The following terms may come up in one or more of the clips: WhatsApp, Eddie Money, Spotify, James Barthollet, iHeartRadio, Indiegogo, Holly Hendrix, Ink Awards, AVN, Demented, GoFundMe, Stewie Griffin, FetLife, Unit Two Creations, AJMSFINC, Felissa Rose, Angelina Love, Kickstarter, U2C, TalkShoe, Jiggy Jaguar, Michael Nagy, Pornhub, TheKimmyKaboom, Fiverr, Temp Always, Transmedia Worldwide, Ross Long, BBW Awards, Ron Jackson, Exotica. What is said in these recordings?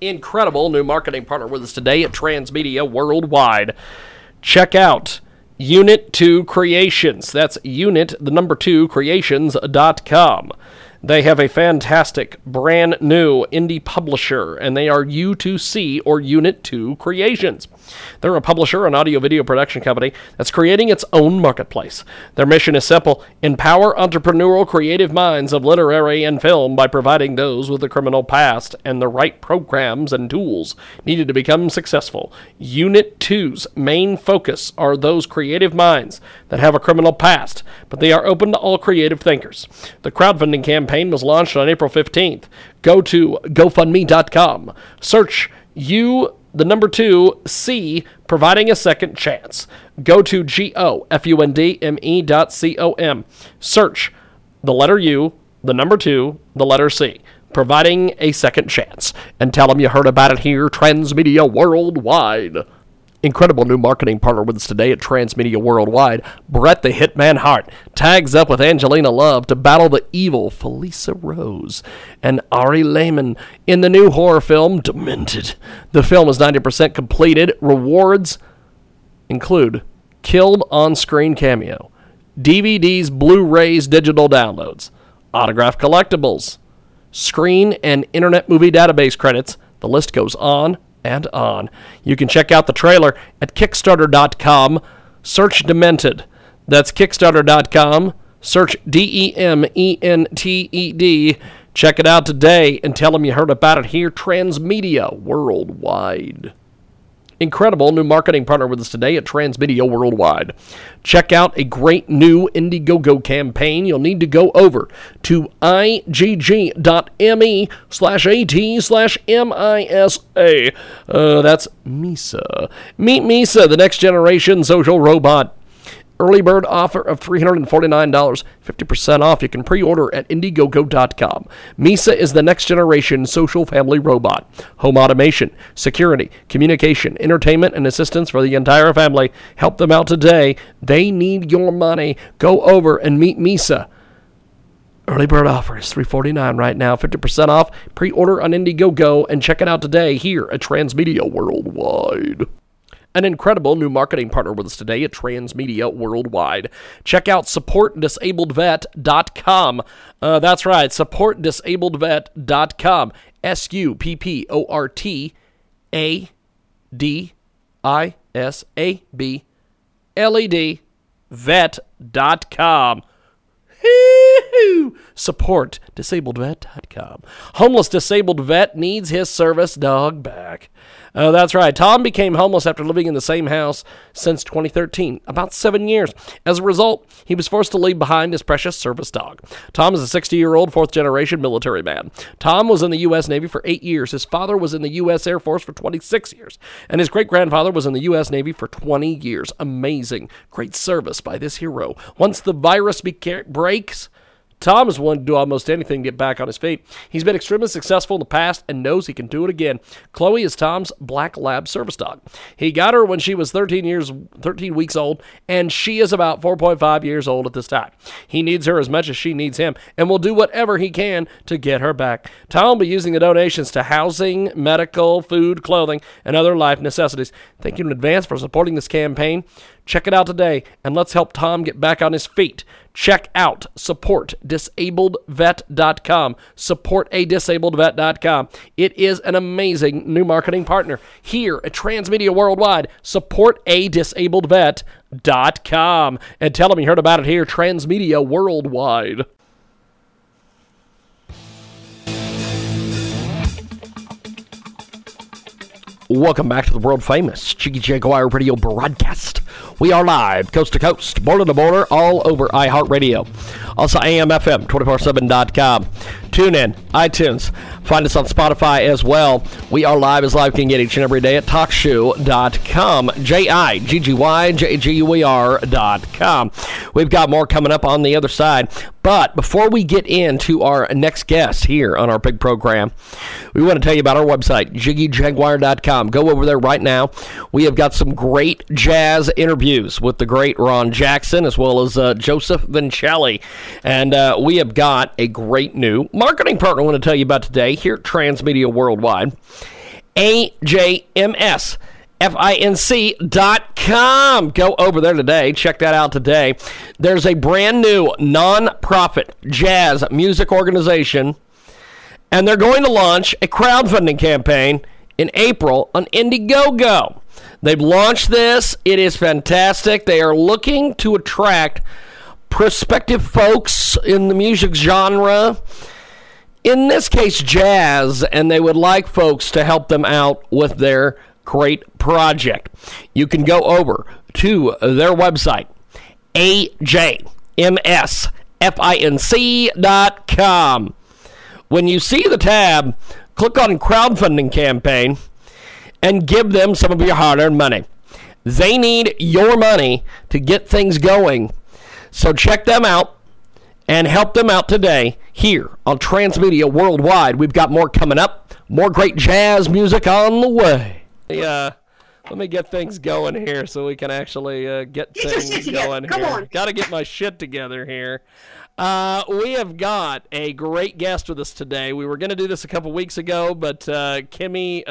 incredible new marketing partner with us today at Transmedia Worldwide. Check out Unit Two Creations. That's Unit, the number two, creations.com. They have a fantastic, brand new indie publisher, and they are U2C, or Unit 2 Creations. They're a publisher, an audio-video production company that's creating its own marketplace. Their mission is simple: empower entrepreneurial creative minds of literary and film by providing those with a criminal past and the right programs and tools needed to become successful. Unit 2's main focus are those creative minds that have a criminal past, but they are open to all creative thinkers. The crowdfunding campaign was launched on April 15th. Go to GoFundMe.com. Search U, the number two, C, providing a second chance. Go to GoFundMe.com. Search the letter U, the number two, the letter C, providing a second chance. And tell them you heard about it here, Transmedia Worldwide. Incredible new marketing partner with us today at Transmedia Worldwide. Brett the Hitman Hart tags up with Angelina Love to battle the evil Felissa Rose and Ari Lehman in the new horror film Demented. The film is 90% completed. Rewards include killed on-screen cameo, DVDs, Blu-rays, digital downloads, autographed collectibles, screen and Internet Movie Database credits. The list goes on and on. You can check out the trailer at Kickstarter.com. Search Demented. That's Kickstarter.com. Search DEMENTED. Check it out today and tell them you heard about it here, Transmedia Worldwide. Incredible new marketing partner with us today at Transmedia Worldwide. Check out a great new Indiegogo campaign. You'll need to go over to igg.me/at/MISA. That's Misa. Meet Misa, the next generation social robot. Early bird offer of $349, 50% off. You can pre-order at Indiegogo.com. Misa is the next generation social family robot. Home automation, security, communication, entertainment, and assistance for the entire family. Help them out today. They need your money. Go over and meet Misa. Early bird offer is $349 right now, 50% off. Pre-order on Indiegogo and check it out today here at Transmedia Worldwide. An incredible new marketing partner with us today at Transmedia Worldwide. Check out supportdisabledvet.com. That's right, supportdisabledvet.com. supportadisabledvet.com. Supportdisabledvet.com. Homeless disabled vet needs his service dog back. That's right. Tom became homeless after living in the same house since 2013, about 7 years. As a result, he was forced to leave behind his precious service dog. Tom is a 60-year-old, fourth-generation military man. Tom was in the U.S. Navy for 8 years. His father was in the U.S. Air Force for 26 years, and his great-grandfather was in the U.S. Navy for 20 years. Amazing. Great service by this hero. Once the virus breaks, Tom is willing to do almost anything to get back on his feet. He's been extremely successful in the past and knows he can do it again. Chloe is Tom's black lab service dog. He got her when she was 13 weeks old, and she is about 4.5 years old at this time. He needs her as much as she needs him, and will do whatever he can to get her back. Tom will be using the donations to housing, medical, food, clothing, and other life necessities. Thank you in advance for supporting this campaign. Check it out today, and let's help Tom get back on his feet. Check out supportdisabledvet.com, supportadisabledvet.com. It is an amazing new marketing partner here at Transmedia Worldwide, supportadisabledvet.com. And tell them you heard about it here, Transmedia Worldwide. Welcome back to the world-famous Jiggy Jaguar radio broadcast. We are live, coast to coast, border to border, all over iHeartRadio. Also, AMFM247.com. Tune in, iTunes. Find us on Spotify as well. We are live as live can get each and every day at TalkShoe.com. JIGGYJGUER.com. We've got more coming up on the other side. But before we get into our next guest here on our big program, we want to tell you about our website, JiggyJaguar.com. Go over there right now. We have got some great jazz interviews with the great Ron Jackson as well as Joseph Vincelli. And we have got a great new marketing partner I want to tell you about today here at Transmedia Worldwide. AJMSFINC.com. Go over there today. Check that out today. There's a brand new non-profit jazz music organization, and they're going to launch a crowdfunding campaign in April on Indiegogo. They've launched this. It is fantastic. They are looking to attract prospective folks in the music genre, in this case jazz, and they would like folks to help them out with their great project. You can go over to their website, AJMSFINC.com. When you see the tab, click on crowdfunding campaign and give them some of your hard-earned money. They need your money to get things going. So check them out and help them out today here on Transmedia Worldwide. We've got more coming up, more great jazz music on the way. Let me get things going here so we can actually get things going here. Come on. Got to get my shit together here. We have got a great guest with us today. We were going to do this a couple weeks ago, but Kimmy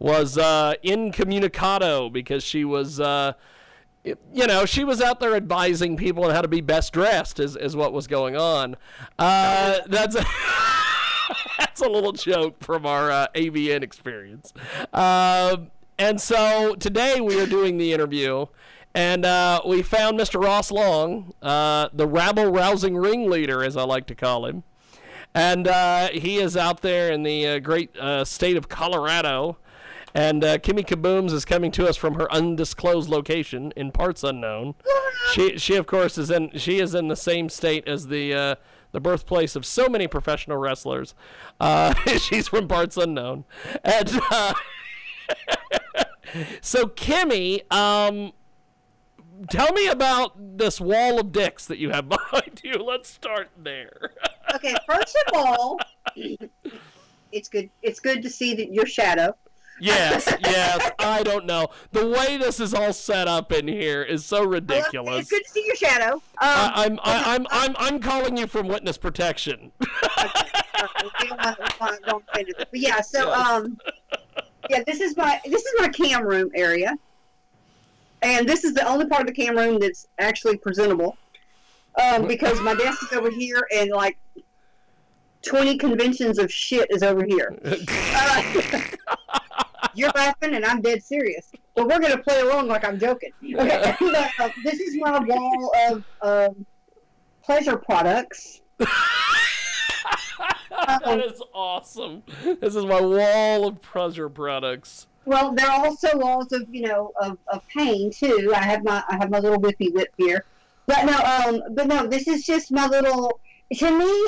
was incommunicado because she was, she was out there advising people on how to be best dressed is what was going on. That's a little joke from our AVN experience. And so today we are doing the interview. And we found Mr. Ross Long, the rabble-rousing ringleader, as I like to call him. And he is out there in the great state of Colorado. And Kimmy Kabooms is coming to us from her undisclosed location in parts unknown. She of course, is in the same state as the birthplace of so many professional wrestlers. She's from parts unknown. And so Kimmy, tell me about this wall of dicks that you have behind you. Let's start there. Okay, first of all, it's good to see that your shadow. Yes. I don't know. The way this is all set up in here is so ridiculous. It's good to see your shadow. I'm calling you from witness protection. But yeah, so this is my cam room area. And this is the only part of the cam room that's actually presentable, because my desk is over here and like 20 conventions of shit is over here. You're laughing and I'm dead serious, but we're going to play along like I'm joking. Okay. This is my wall of pleasure products. That is awesome. This is my wall of pleasure products. Well, there are also walls of, of pain too. I have my little whippy whip here, but no, this is just my little. To me,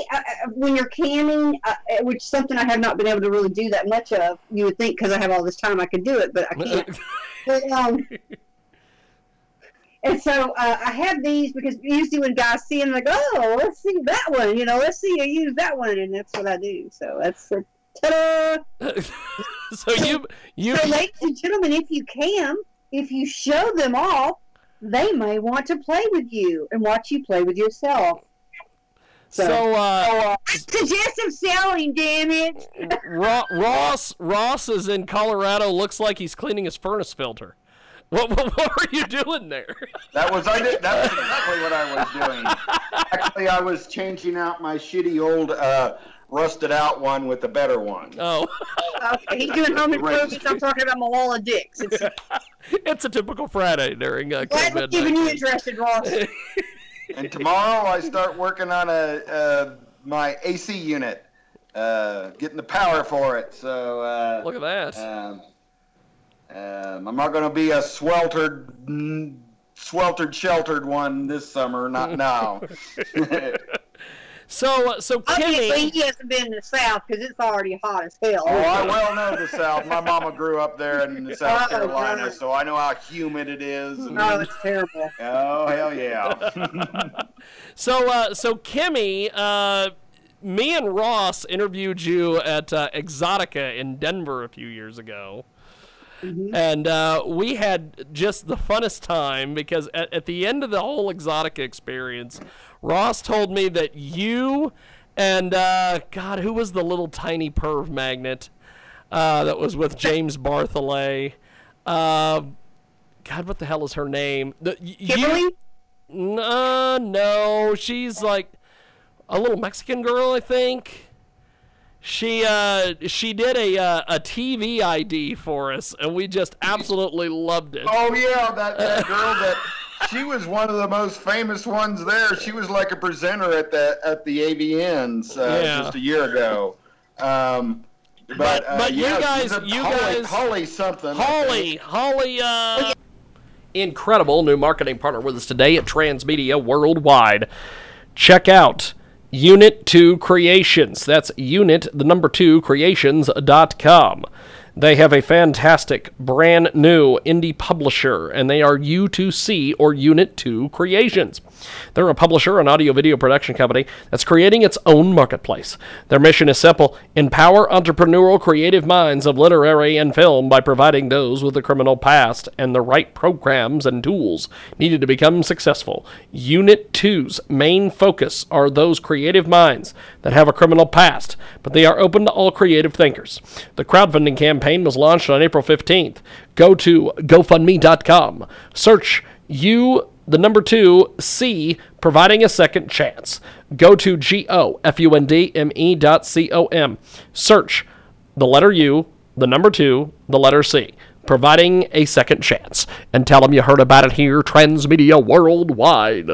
when you're camming, which is something I have not been able to really do that much of, you would think because I have all this time I could do it, but I can't. And so I have these because usually when guys see them, like, oh, let's see that one, let's see you use that one, and that's what I do. So that's it. Ta-da! So ladies and gentlemen, if you show them all, they may want to play with you and watch you play with yourself. So suggestive selling, damn it! Ross is in Colorado. Looks like he's cleaning his furnace filter. What were you doing there? That was exactly what I was doing. Actually, I was changing out my shitty old. Rusted out one with a better one. Oh. He's doing home improvements. I'm talking about my wall of dicks. It's a typical Friday during glad we're keeping you interested, Ross. And tomorrow I start working on my AC unit, getting the power for it. So look at that. I'm not going to be a sheltered one this summer. Not now. So obviously, Kimmy, he hasn't been in the South because it's already hot as hell. Oh, I well know the South. My mama grew up there in the South Carolina, God. So I know how humid it is. No, it's terrible. Oh, hell yeah. So Kimmy, me and Ross interviewed you at Exotica in Denver a few years ago. Mm-hmm. And we had just the funnest time because at the end of the whole Exotica experience, Ross told me that you and, God, who was the little tiny perv magnet? that was with James Barthollet. God, what the hell is her name? Kimberly? No, she's like a little Mexican girl, I think. She did a TV ID for us, and we just absolutely loved it. Oh yeah, that girl that. She was one of the most famous ones there. She was like a presenter at the AVNs just a year ago. But yeah, you guys, Holly something. Holly. Incredible new marketing partner with us today at Transmedia Worldwide. Check out Unit 2 Creations. That's unit2creations.com. They have a fantastic, brand new indie publisher, and they are U2C, or Unit 2 Creations. They're a publisher, an audio-video production company that's creating its own marketplace. Their mission is simple: empower entrepreneurial creative minds of literary and film by providing those with a criminal past and the right programs and tools needed to become successful. Unit 2's main focus are those creative minds that have a criminal past, but they are open to all creative thinkers. The crowdfunding campaign was launched on April 15th. Go to GoFundMe.com. Search U2C, providing a second chance. Go to GOFUNDME.com. Search the letter U, 2, C, providing a second chance. And tell them you heard about it here, Transmedia Worldwide.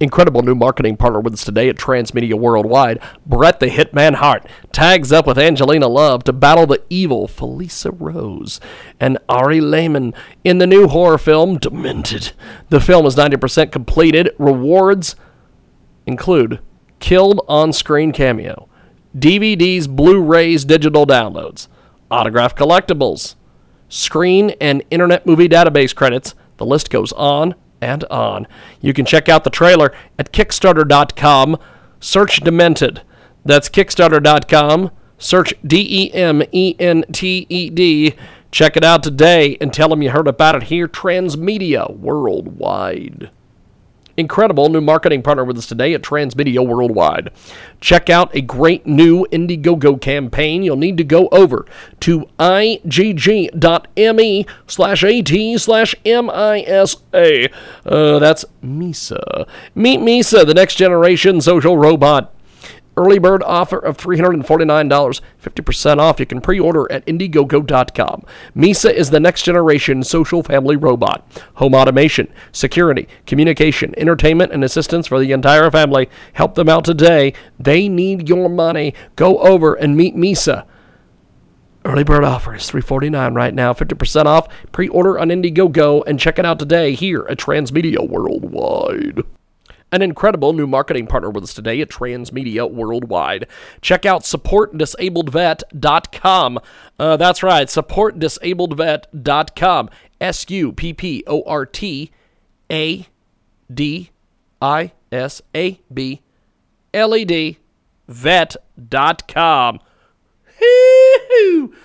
Incredible new marketing partner with us today at Transmedia Worldwide. Brett the Hitman Hart tags up with Angelina Love to battle the evil Felissa Rose and Ari Lehman in the new horror film Demented. The film is 90% completed. Rewards include killed on-screen cameo, DVDs, Blu-rays, digital downloads, autographed collectibles, screen and Internet Movie Database credits. The list goes on and on. You can check out the trailer at Kickstarter.com. Search Demented. That's Kickstarter.com. Search DEMENTED. Check it out today and tell them you heard about it here, Transmedia Worldwide. Incredible new marketing partner with us today at Transmedia Worldwide. Check out a great new Indiegogo campaign. You'll need to go over to igg.me/at/MISA. That's Misa. Meet Misa, the next generation social robot. Early bird offer of $349, 50% off. You can pre-order at Indiegogo.com. Misa is the next-generation social family robot. Home automation, security, communication, entertainment, and assistance for the entire family. Help them out today. They need your money. Go over and meet Misa. Early bird offer is $349 right now, 50% off. Pre-order on Indiegogo and check it out today here at Transmedia Worldwide. An incredible new marketing partner with us today at Transmedia Worldwide. Check out supportdisabledvet.com. That's right, supportdisabledvet.com. supportadisabledvet.com.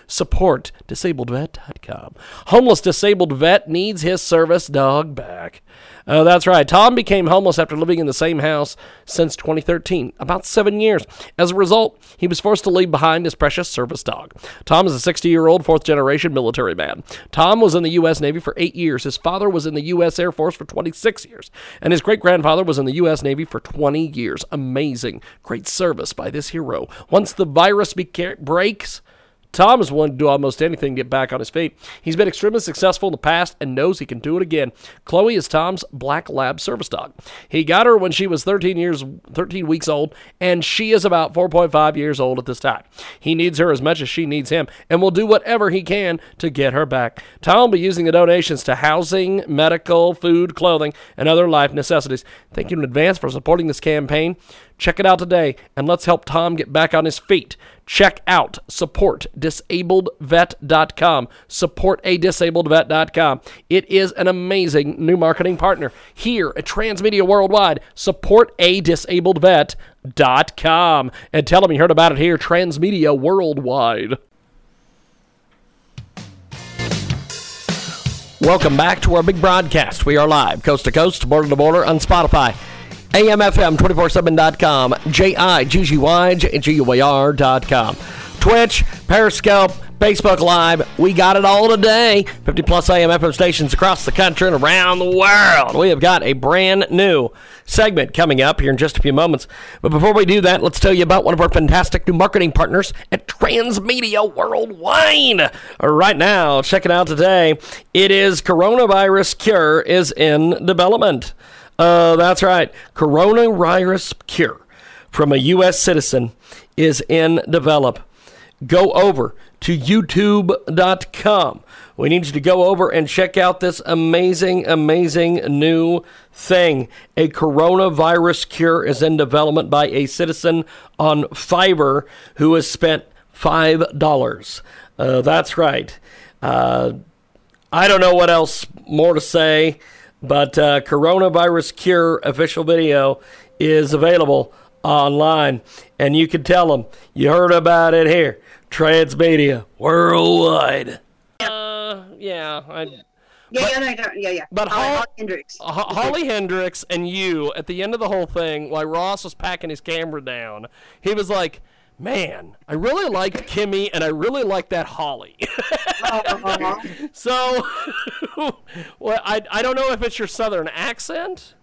supportdisabledvet.com. Homeless disabled vet needs his service dog back. That's right. Tom became homeless after living in the same house since 2013, about 7 years. As a result, he was forced to leave behind his precious service dog. Tom is a 60-year-old fourth-generation military man. Tom was in the U.S. Navy for 8 years. His father was in the U.S. Air Force for 26 years, and his great-grandfather was in the U.S. Navy for 20 years. Amazing. Great service by this hero. Once the virus breaks, Tom is willing to do almost anything to get back on his feet. He's been extremely successful in the past and knows he can do it again. Chloe is Tom's black lab service dog. He got her when she was 13 weeks old, and she is about 4.5 years old at this time. He needs her as much as she needs him and will do whatever he can to get her back. Tom will be using the donations to housing, medical, food, clothing, and other life necessities. Thank you in advance for supporting this campaign. Check it out today, and let's help Tom get back on his feet. Check out supportdisabledvet.com, supportadisabledvet.com. It is an amazing new marketing partner here at Transmedia Worldwide, supportadisabledvet.com. And tell them you heard about it here, Transmedia Worldwide. Welcome back to our big broadcast. We are live, coast to coast, border to border on Spotify. AMFM247.com, JIGGYJGUAR.com, Twitch, Periscope, Facebook Live. We got it all today. 50 plus AM FM stations across the country and around the world. We have got a brand new segment coming up here in just a few moments. But before we do that, let's tell you about one of our fantastic new marketing partners at Transmedia Worldwide. Right now, check it out today. It is Coronavirus Cure is in development. That's right. Coronavirus Cure from a U.S. citizen is in development. Go over to YouTube.com. We need you to go over and check out this amazing, amazing new thing. A coronavirus cure is in development by a citizen on Fiverr who has spent $5. That's right. I don't know what else more to say, but coronavirus cure official video is available online, and you can tell them you heard about it here. Transmedia Worldwide. But Holly Hendrix and you, at the end of the whole thing, while Ross was packing his camera down, he was like, man, I really liked Kimmy, and I really liked that Holly. So, well, I don't know if it's your southern accent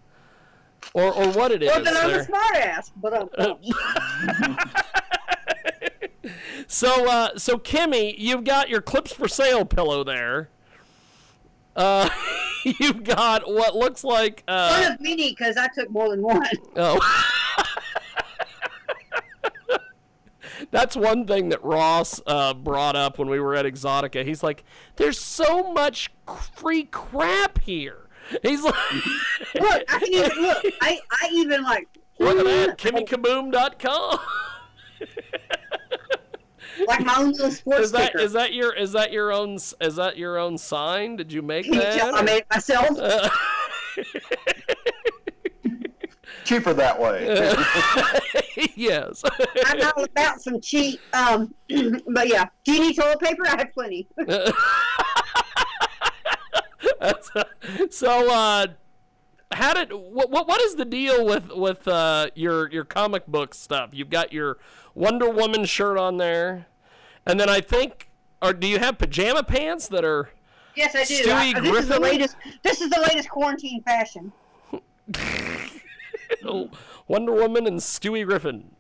or what it is. Well, then I'm a smartass, but So Kimmy, you've got your Clips for Sale pillow there. You've got what looks like one of many, because I took more than one. Oh. That's one thing that Ross brought up when we were at Exotica. He's like, there's so much free crap here. He's like, look, I can even look. I even like look at that, KimmyKaboom.com. Like my own little sports sticker. Is that your own sign? Did you make that? Yeah, I made it myself. Cheaper that way. Yes. I'm all about some cheap, but yeah. Do you need toilet paper? I have plenty. How did what is the deal with your comic book stuff? You've got your Wonder Woman shirt on there, and then I think, or do you have pajama pants that are? Yes, I do. This is the latest quarantine fashion. Wonder Woman and Stewie Griffin.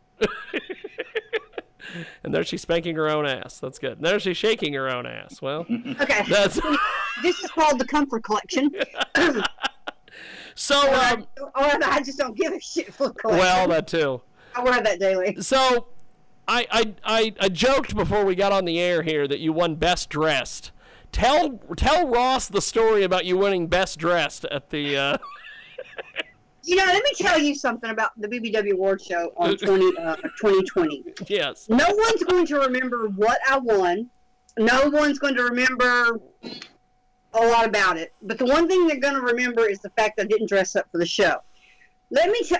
And there she's spanking her own ass. That's good. And there she's shaking her own ass. Well, okay. This is called the Comfort Collection. So, I just don't give a shit for collection. Well, that too. I wear that daily. So, I joked before we got on the air here that you won Best Dressed. Tell Ross the story about you winning Best Dressed at the. Let me tell you something about the BBW Awards show on 2020. Yes. No one's going to remember what I won. No one's going to remember a lot about it. But the one thing they're going to remember is the fact that I didn't dress up for the show. Let me tell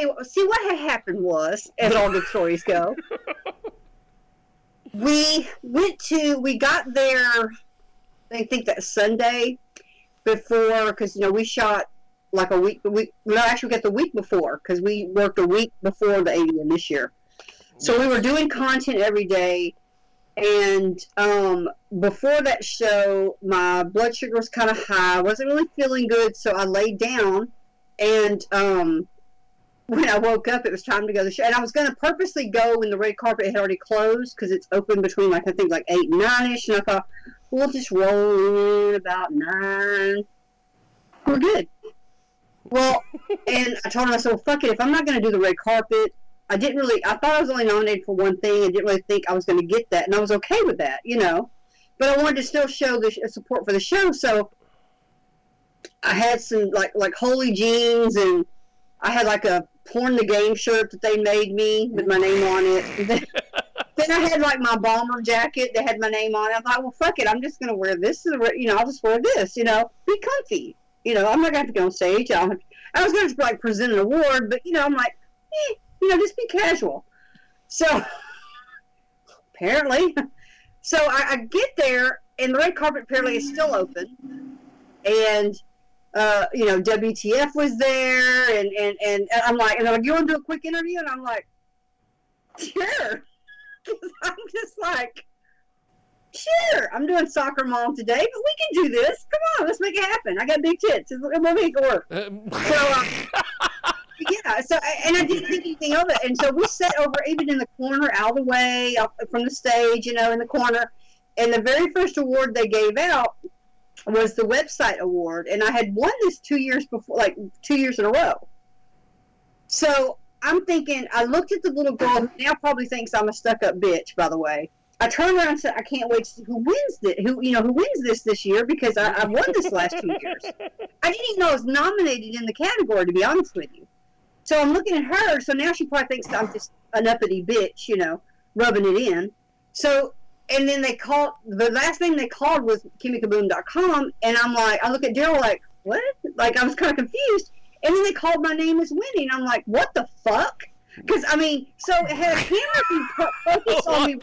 you. See, what had happened was, as all good stories go, we got there, I think that Sunday before, because, we shot like the week before, because we worked a week before the AVN this year. So we were doing content every day, and before that show, my blood sugar was kind of high. I wasn't really feeling good, so I laid down, and when I woke up, it was time to go to the show. And I was going to purposely go when the red carpet had already closed, because it's open between, like, I think, like 8 and 9-ish, and I thought, we'll just roll in about 9. We're good. Well, and I told myself, fuck it, if I'm not going to do the red carpet, I thought I was only nominated for one thing. I didn't really think I was going to get that, and I was okay with that, But I wanted to still show the support for the show, so I had some, like holy jeans, and I had, like, a Porn the Game shirt that they made me with my name on it. Then I had, like, my bomber jacket that had my name on it. I thought, well, fuck it, I'm just going to wear this, I'll just wear this, be comfy. I'm not going to have to go on stage. I was going to, like, present an award, but, I'm like, just be casual. So, apparently. So, I get there, and the red carpet apparently is still open. And, WTF was there, and I'm like, and they're like, you want to do a quick interview? And I'm like, sure. 'Cause I'm just like, sure, I'm doing soccer mom today, but we can do this. Come on, let's make it happen. I got big tits. We'll make it work. Yeah, so, and I didn't think anything of it. And so we sat over even in the corner, out of the way, up from the stage, you know, in the corner. And the very first award they gave out was the website award. And I had won this 2 years before, like 2 years in a row. So I'm thinking, I looked at the little girl, who now probably thinks I'm a stuck-up bitch, by the way. I turned around and said, I can't wait to see who wins this, who wins this year, because I won this last 2 years. I didn't even know I was nominated in the category, to be honest with you. So I'm looking at her, so now she probably thinks I'm just an uppity bitch, you know, rubbing it in. So, and then they called, the last thing they called was KimmyKaboom.com, and I'm like, I look at Daryl like, what? Like, I was kind of confused. And then they called my name as winning, and I'm like, what the fuck? Because, I mean, so it had a camera focused on me.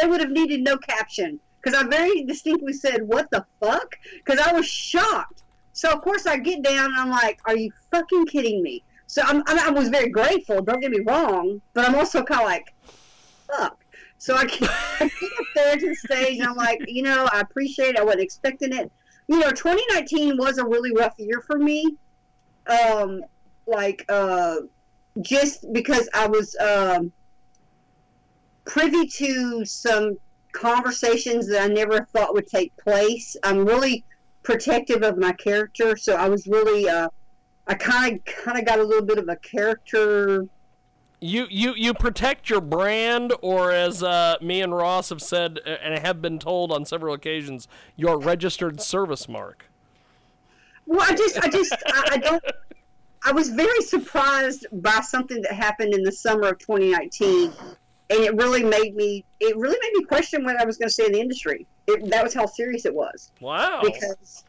They would have needed no caption, because I very distinctly said, what the fuck? Because I was shocked. So, of course, I get down, and I'm like, are you fucking kidding me? So, I was very grateful, don't get me wrong, but I'm also kind of like, fuck. So, I get up there to the stage, and I'm like, you know, I appreciate it. I wasn't expecting it. You know, 2019 was a really rough year for me, just because I was privy to some conversations that I never thought would take place. I'm really protective of my character, so I was really I kind of got a little bit of a character. You protect your brand, or as me and Ross have said and have been told on several occasions, your registered service mark. Well, I was very surprised by something that happened in the summer of 2019, and it really made me question what I was going to stay in the industry. That was how serious it was. Wow. Because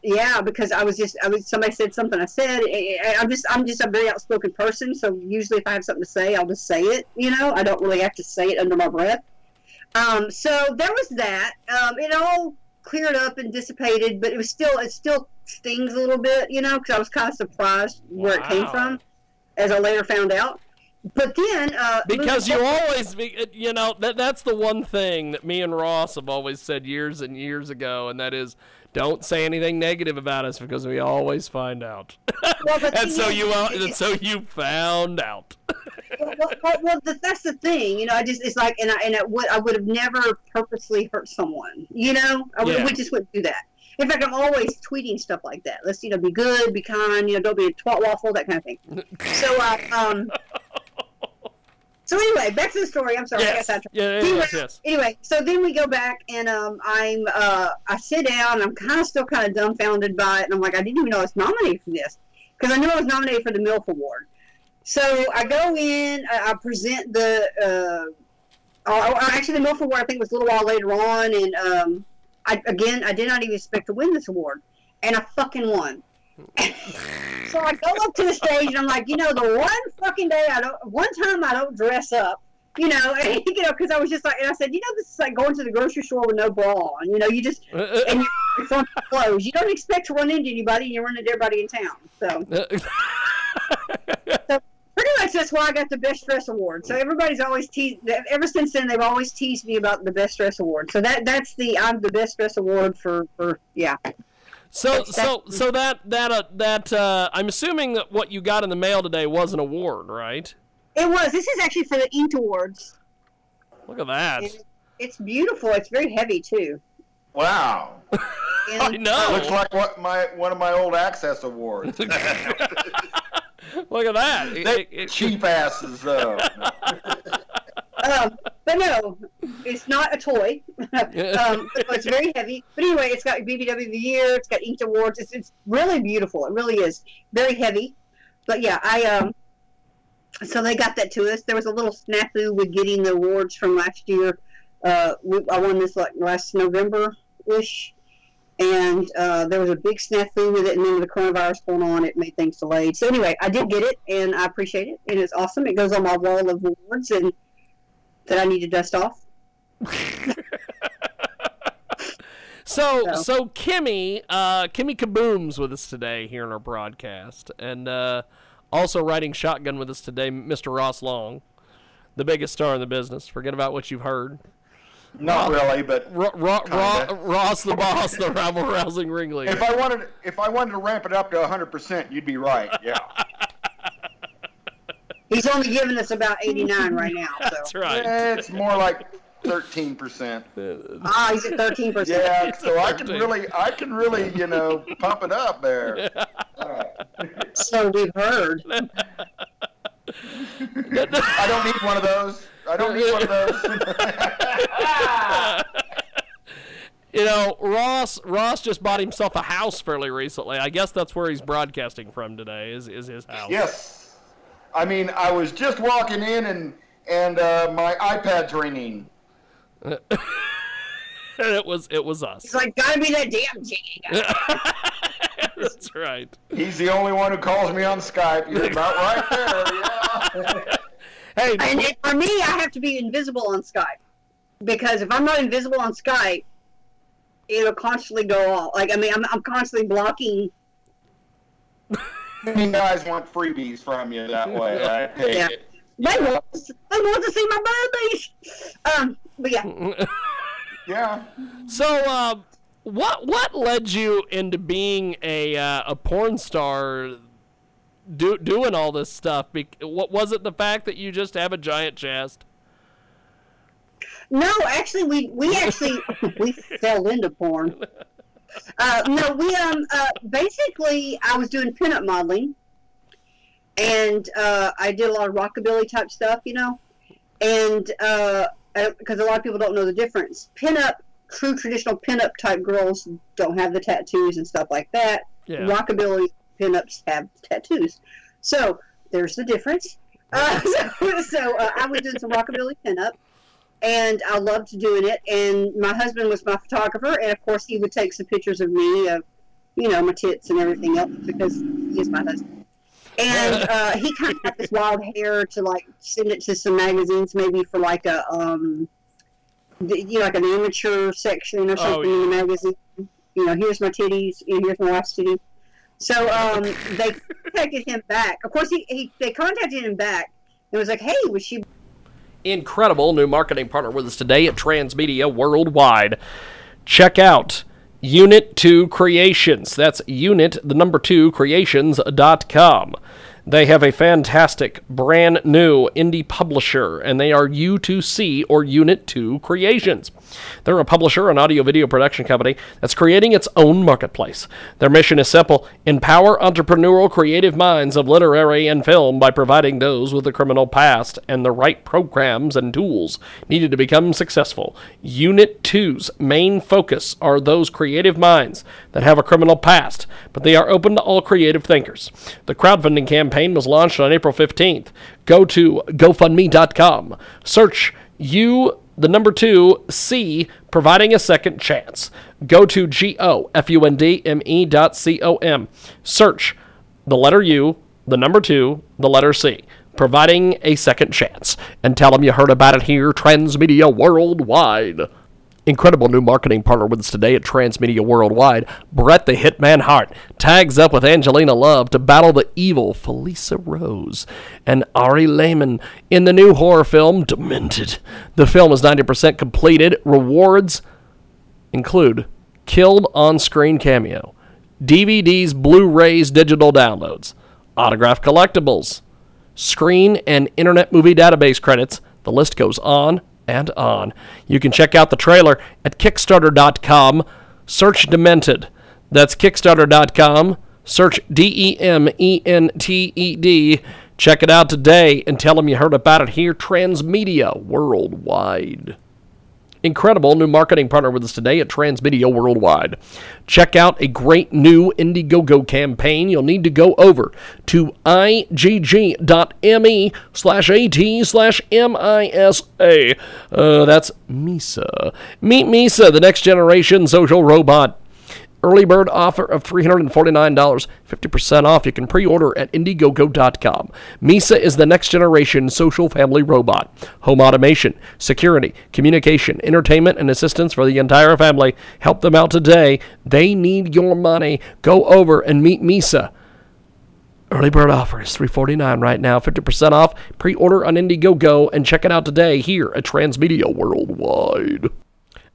somebody said something I said. I'm just a very outspoken person. So usually if I have something to say, I'll just say it. You know, I don't really have to say it under my breath. So there was that. It all cleared up and dissipated, but it still stings a little bit, you know, because I was kind of surprised where it came from, as I later found out. But then, because you always, you know, that's the one thing that me and Ross have always said years and years ago, and that is, don't say anything negative about us because we always find out. Well, and so you found out. Well, that's the thing, you know. I would have never purposely hurt someone, you know. We just wouldn't do that. In fact, I'm always tweeting stuff like that. Let's, you know, be good, be kind, you know, don't be a twat waffle, that kind of thing. So, So anyway, back to the story. I'm sorry. Yes. I got yes. Anyway, so then we go back, and I sit down, and I'm still kind of dumbfounded by it, and I'm like, I didn't even know I was nominated for this, because I knew I was nominated for the MILF Award. So I go in, I present the MILF Award, I think, was a little while later on, and I did not even expect to win this award, and I fucking won. So I go up to the stage, and I'm like, you know, the one fucking day one time I don't dress up, you know, and, you know, because I was just like, and I said, you know, this is like going to the grocery store with no bra on, you know, you just and you're from clothes, you don't expect to run into anybody, and you run into everybody in town. So pretty much that's why I got the best dress award. So everybody's always teased. Ever since then, they've always teased me about the best dress award. So I'm the best dress award for yeah. So I'm assuming that what you got in the mail today was an award, right? It was. This is actually for the Ink Awards. Look at that. And it's beautiful. It's very heavy too. Wow. I know. Looks like one of my old Access awards. Look at that. They're cheap asses though. But no, it's not a toy. It's very heavy. But anyway, it's got BBW of the Year. It's got Ink Awards. It's really beautiful. It really is very heavy. But yeah, so they got that to us. There was a little snafu with getting the awards from last year. I won this like last November-ish, and there was a big snafu with it. And then with the coronavirus going on, it made things delayed. So anyway, I did get it, and I appreciate it, and it's awesome. It goes on my wall of awards and. That I need to dust off. So Kimmy, Kimmy Kabooms with us today here in our broadcast, and also riding shotgun with us today, Mr. Ross Long, the biggest star in the business. Forget about what you've heard. Not really, but Ross the boss, the rabble-rousing ringleader. If I wanted to ramp it up to 100%, you'd be right. Yeah. He's only giving us about 89 right now. So. That's right. It's more like 13%. Ah, he's at 13%. Yeah, so I can really, you know, pump it up there. Yeah. All right. So we've heard. I don't need one of those. I don't need one of those. You know, Ross just bought himself a house fairly recently. I guess that's where he's broadcasting from today. Is his house? Yes. I mean, I was just walking in and my iPad's ringing. And it was us. He's like, gotta be that damn Jiggy guy. That's right. He's the only one who calls me on Skype. You're about right there. Yeah. Hey, and for me, I have to be invisible on Skype, because if I'm not invisible on Skype, it'll constantly go off. Like, I mean, I'm constantly blocking. You guys want freebies from you that way, right? Yeah. They want to see my babies. But yeah. Yeah. So, what led you into being a porn star? Doing all this stuff. What was it? The fact that you just have a giant chest? No, actually, we fell into porn. No, we basically I was doing pinup modeling, and I did a lot of rockabilly type stuff, you know, and because a lot of people don't know the difference. Pinup, true traditional pinup type girls don't have the tattoos and stuff like that. Yeah. Rockabilly pinups have tattoos, so there's the difference. So I was doing some rockabilly pinup, and I loved doing it. And my husband was my photographer, and of course he would take some pictures of me, of, you know, my tits and everything else, because he's my husband. And he kind of got this wild hair to like send it to some magazines, maybe for like a you know, like an amateur section or something. Oh, yeah. In the magazine. You know, here's my titties, and here's my wife's titties. So they contacted him back. Of course, they contacted him back. It was like, hey, was she... Incredible new marketing partner with us today at Transmedia Worldwide. Check out Unit 2 Creations. That's unit, the number 2, creations.com. They have a fantastic, brand new indie publisher, and they are U2C, or Unit 2 Creations. They're a publisher, an audio-video production company that's creating its own marketplace. Their mission is simple: empower entrepreneurial creative minds of literary and film by providing those with a criminal past and the right programs and tools needed to become successful. Unit 2's main focus are those creative minds that have a criminal past, but they are open to all creative thinkers. The crowdfunding campaign was launched on April 15th. Go to GoFundMe.com. Search U2C, providing a second chance. Go to GoFundMe.com. Search the letter U, the number 2, the letter C, providing a second chance. And tell them you heard about it here, Transmedia Worldwide. Incredible new marketing partner with us today at Transmedia Worldwide. Brett the Hitman Hart tags up with Angelina Love to battle the evil Felissa Rose and Ari Lehman in the new horror film, Demented. The film is 90% completed. Rewards include killed on-screen cameo, DVDs, Blu-rays, digital downloads, autographed collectibles, screen and Internet Movie Database credits. The list goes on and on. You can check out the trailer at Kickstarter.com. Search Demented. That's Kickstarter.com. Search DEMENTED. Check it out today and tell them you heard about it here, Transmedia Worldwide. Incredible new marketing partner with us today at Transmedia Worldwide. Check out a great new Indiegogo campaign. You'll need to go over to igg.me/at/MISA. That's Misa. Meet Misa, the next generation social robot. Early bird offer of $349, 50% off. You can pre-order at Indiegogo.com. Misa is the next generation social family robot. Home automation, security, communication, entertainment, and assistance for the entire family. Help them out today. They need your money. Go over and meet Misa. Early bird offer is $349 right now, 50% off. Pre-order on Indiegogo and check it out today here at Transmedia Worldwide.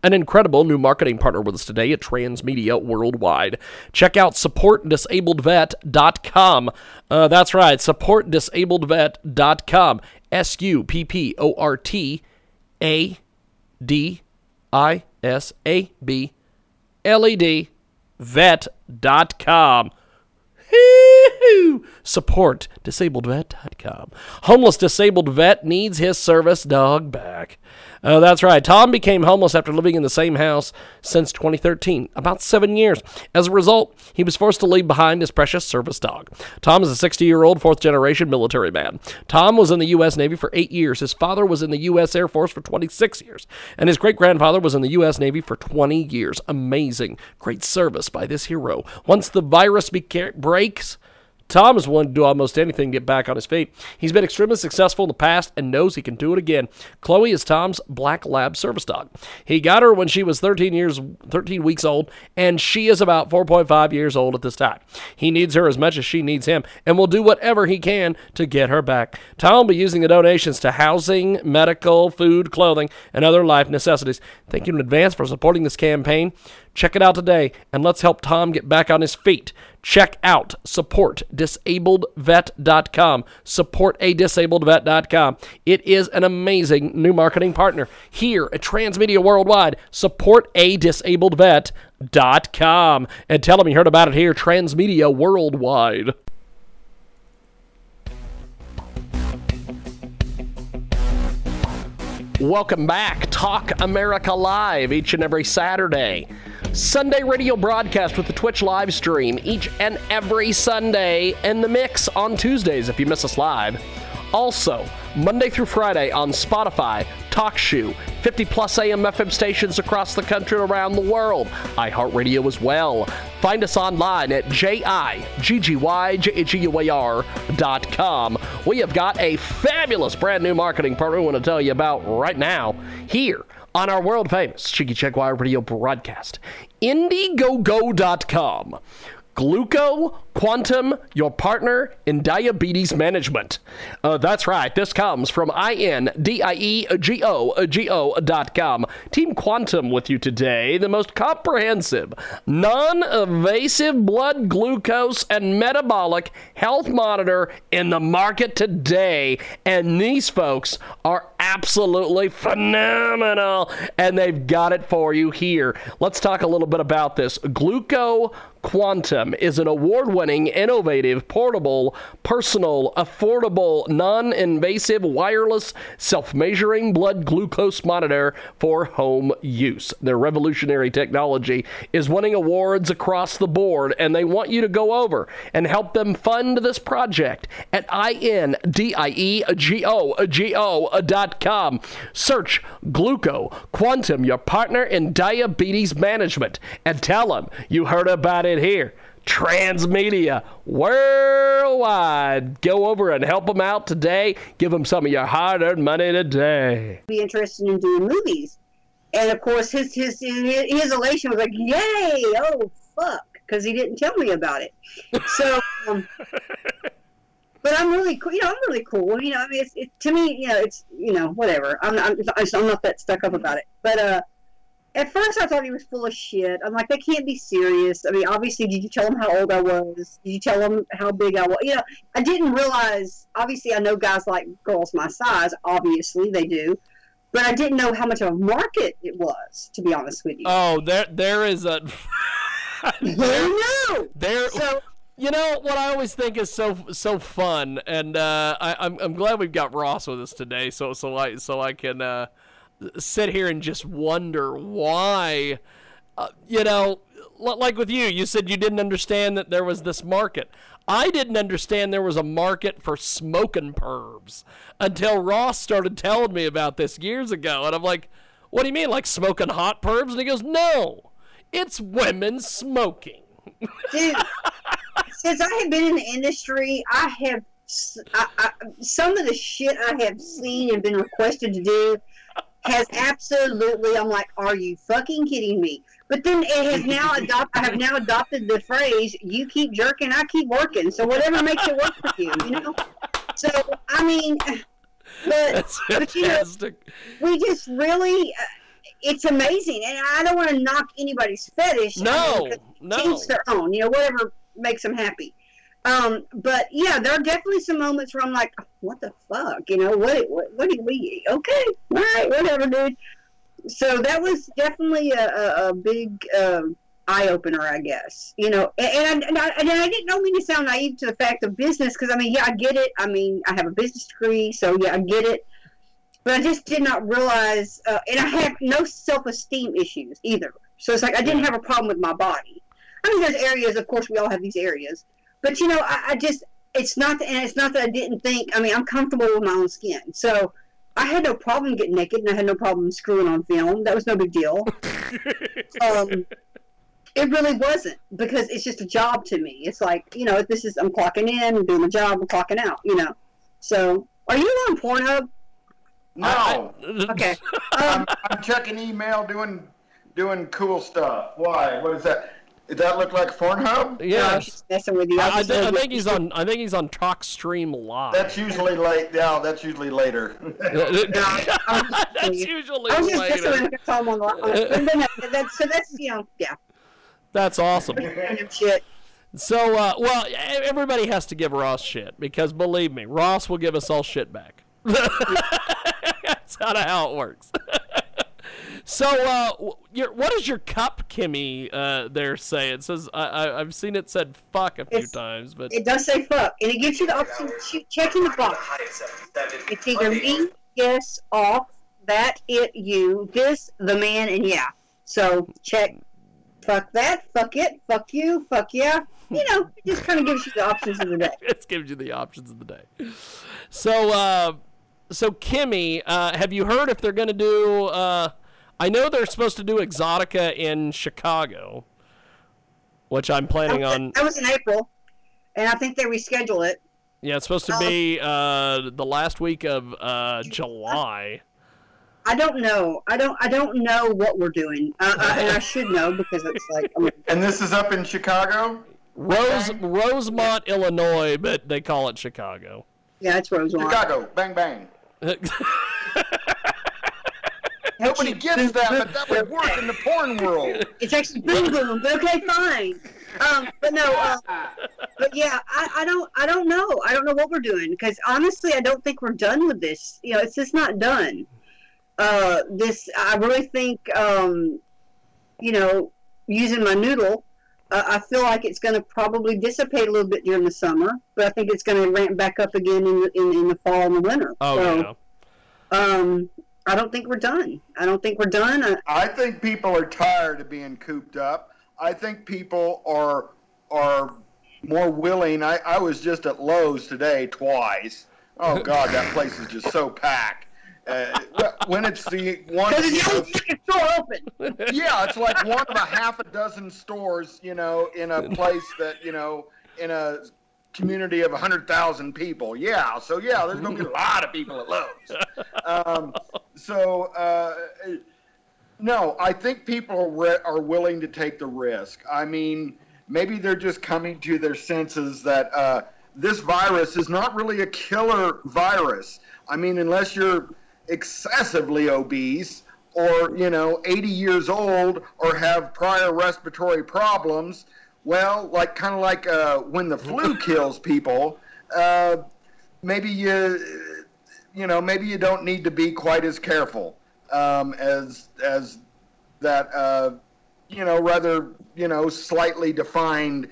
an incredible new marketing partner with us today at Transmedia Worldwide. Check out supportdisabledvet.com. That's right, supportdisabledvet.com. supportadisabledvet.com. SupportDisabledVet.com. Homeless disabled vet needs his service dog back. That's right. Tom became homeless after living in the same house since 2013, about 7 years. As a result, he was forced to leave behind his precious service dog. Tom is a 60-year-old fourth-generation military man. Tom was in the U.S. Navy for 8 years. His father was in the U.S. Air Force for 26 years, and his great-grandfather was in the U.S. Navy for 20 years. Amazing. Great service by this hero. Once the virus breaks, Tom is willing to do almost anything to get back on his feet. He's been extremely successful in the past and knows he can do it again. Chloe is Tom's black lab service dog. He got her when she was 13 weeks old, and she is about 4.5 years old at this time. He needs her as much as she needs him and will do whatever he can to get her back. Tom will be using the donations to housing, medical, food, clothing, and other life necessities. Thank you in advance for supporting this campaign. Check it out today, and let's help Tom get back on his feet. Check out supportdisabledvet.com, supportadisabledvet.com. It is an amazing new marketing partner here at Transmedia Worldwide, supportadisabledvet.com. And tell them you heard about it here, Transmedia Worldwide. Welcome back. Talk America Live each and every Saturday. Sunday radio broadcast with the Twitch live stream each and every Sunday, and the mix on Tuesdays if you miss us live. Also, Monday through Friday on Spotify, TalkShoe, 50-plus AM FM stations across the country and around the world, iHeartRadio as well. Find us online at jiggyjaguar.com. We have got a fabulous brand new marketing partner we want to tell you about right now here on our world-famous Jiggy Jaguar radio broadcast. Indiegogo.com. Gluco Quantum, your partner in diabetes management. That's right. This comes from INDIEGOGO.com. Team Quantum with you today. The most comprehensive, non-invasive blood glucose and metabolic health monitor in the market today. And these folks are absolutely phenomenal, and they've got it for you here. Let's talk a little bit about this. Gluco Quantum is an award-winning, innovative, portable, personal, affordable, non-invasive, wireless, self-measuring blood glucose monitor for home use. Their revolutionary technology is winning awards across the board, and they want you to go over and help them fund this project at INDIEGOGO.com. Search Gluco Quantum, your partner in diabetes management, and tell them you heard about it here, Transmedia Worldwide. Go over and help them out today. Give them some of your hard-earned money today. Be interested in doing movies, and of course, his elation was like, "Yay! Oh fuck!" Because he didn't tell me about it. So, but I'm really cool. You know, I'm really cool. You know, I mean, to me, you know, it's, you know, whatever. I'm not that stuck up about it, but at first, I thought he was full of shit. I'm like, they can't be serious. I mean, obviously, did you tell him how old I was? Did you tell him how big I was? You know, I didn't realize, obviously, I know guys like girls my size. Obviously, they do. But I didn't know how much of a market it was, to be honest with you. Oh, there is a... Who knew? You know, what I always think is so fun, and I'm glad we've got Ross with us today, so I can... sit here and just wonder why, you know, like with you said you didn't understand that there was this market. I didn't understand there was a market for smoking pervs until Ross started telling me about this years ago. And I'm like, what do you mean, like smoking hot pervs? And he goes, no, it's women smoking. Dude, since I have been in the industry, I have some of the shit I have seen and been requested to do has absolutely, I'm like, are you fucking kidding me? But then it has now I have now adopted the phrase, you keep jerking, I keep working. So whatever makes it work for you, you know? So, I mean, but, that's fantastic. But you know, we just really, it's amazing. And I don't want to knock anybody's fetish. No, no. Each their own, you know, whatever makes them happy. But yeah, there are definitely some moments where I'm like, what the fuck, you know, what did we, okay, all right, whatever, dude. So that was definitely a big, eye-opener, I guess, you know, and I didn't mean to sound naive to the fact of business, because, I mean, yeah, I get it, I mean, I have a business degree, so, yeah, I get it, but I just did not realize, and I have no self-esteem issues either, so it's like, I didn't have a problem with my body. I mean, there's areas, of course, we all have these areas, but, you know, I just, it's not, and it's not that I didn't think, I mean, I'm comfortable with my own skin, so I had no problem getting naked, and I had no problem screwing on film, that was no big deal. It really wasn't, because it's just a job to me. It's like, you know, this is, I'm clocking in, I'm doing my job, I'm clocking out, you know. So, are you on Pornhub? No. Okay. I'm checking email, doing cool stuff. Why? What is that? Did that look like Pornhub? Yeah. No, I'm just messing with you. I think he's on TalkStream Live. That's usually late. Yeah, that's usually later. So that's, you know, yeah. That's awesome. So, well, everybody has to give Ross shit, because believe me, Ross will give us all shit back. That's how it works. So, what is your cup, Kimmy, there say? It says, I've seen it said fuck a few times. But it does say fuck, and it gives you the option to check in the box. It's either me, yes, off, that, it, you, this, the man, and yeah. So, check. Fuck that, fuck it, fuck you, fuck yeah. You know, it just kind of gives you the options of the day. It gives you the options of the day. So, so Kimmy, have you heard if they're going to do, I know they're supposed to do Exotica in Chicago, which I'm planning on. That was in April, and I think they reschedule it. Yeah, it's supposed to be the last week of July. I don't know. I don't know what we're doing, and I should know, because it's like. And this is up in Chicago, Rosemont, yeah. Illinois, but they call it Chicago. Yeah, it's Rosemont. Chicago, bang bang. Nobody gets that, but that would work in the porn world. It's actually boom boom. Okay, fine. But no. But yeah, I don't know. I don't know what we're doing, because honestly, I don't think we're done with this. You know, it's just not done. I really think, you know, using my noodle, I feel like it's going to probably dissipate a little bit during the summer, but I think it's going to ramp back up again in the fall and the winter. Oh, so, yeah. I don't think we're done. I think people are tired of being cooped up. I think people are more willing. I was just at Lowe's today twice. Oh, God, that place is just so packed. When it's the one, open. Yeah, it's like one of a half a dozen stores, you know, in a place that, you know, in a community of 100,000 people. Yeah, so yeah, there's gonna be a lot of people at Lowe's. No, I think people are willing to take the risk. I mean, maybe they're just coming to their senses that this virus is not really a killer virus. I mean, unless you're excessively obese, or, you know, 80 years old, or have prior respiratory problems. Well, like kind of like when the flu kills people, maybe you don't need to be quite as careful as that, you know, rather, you know, slightly defined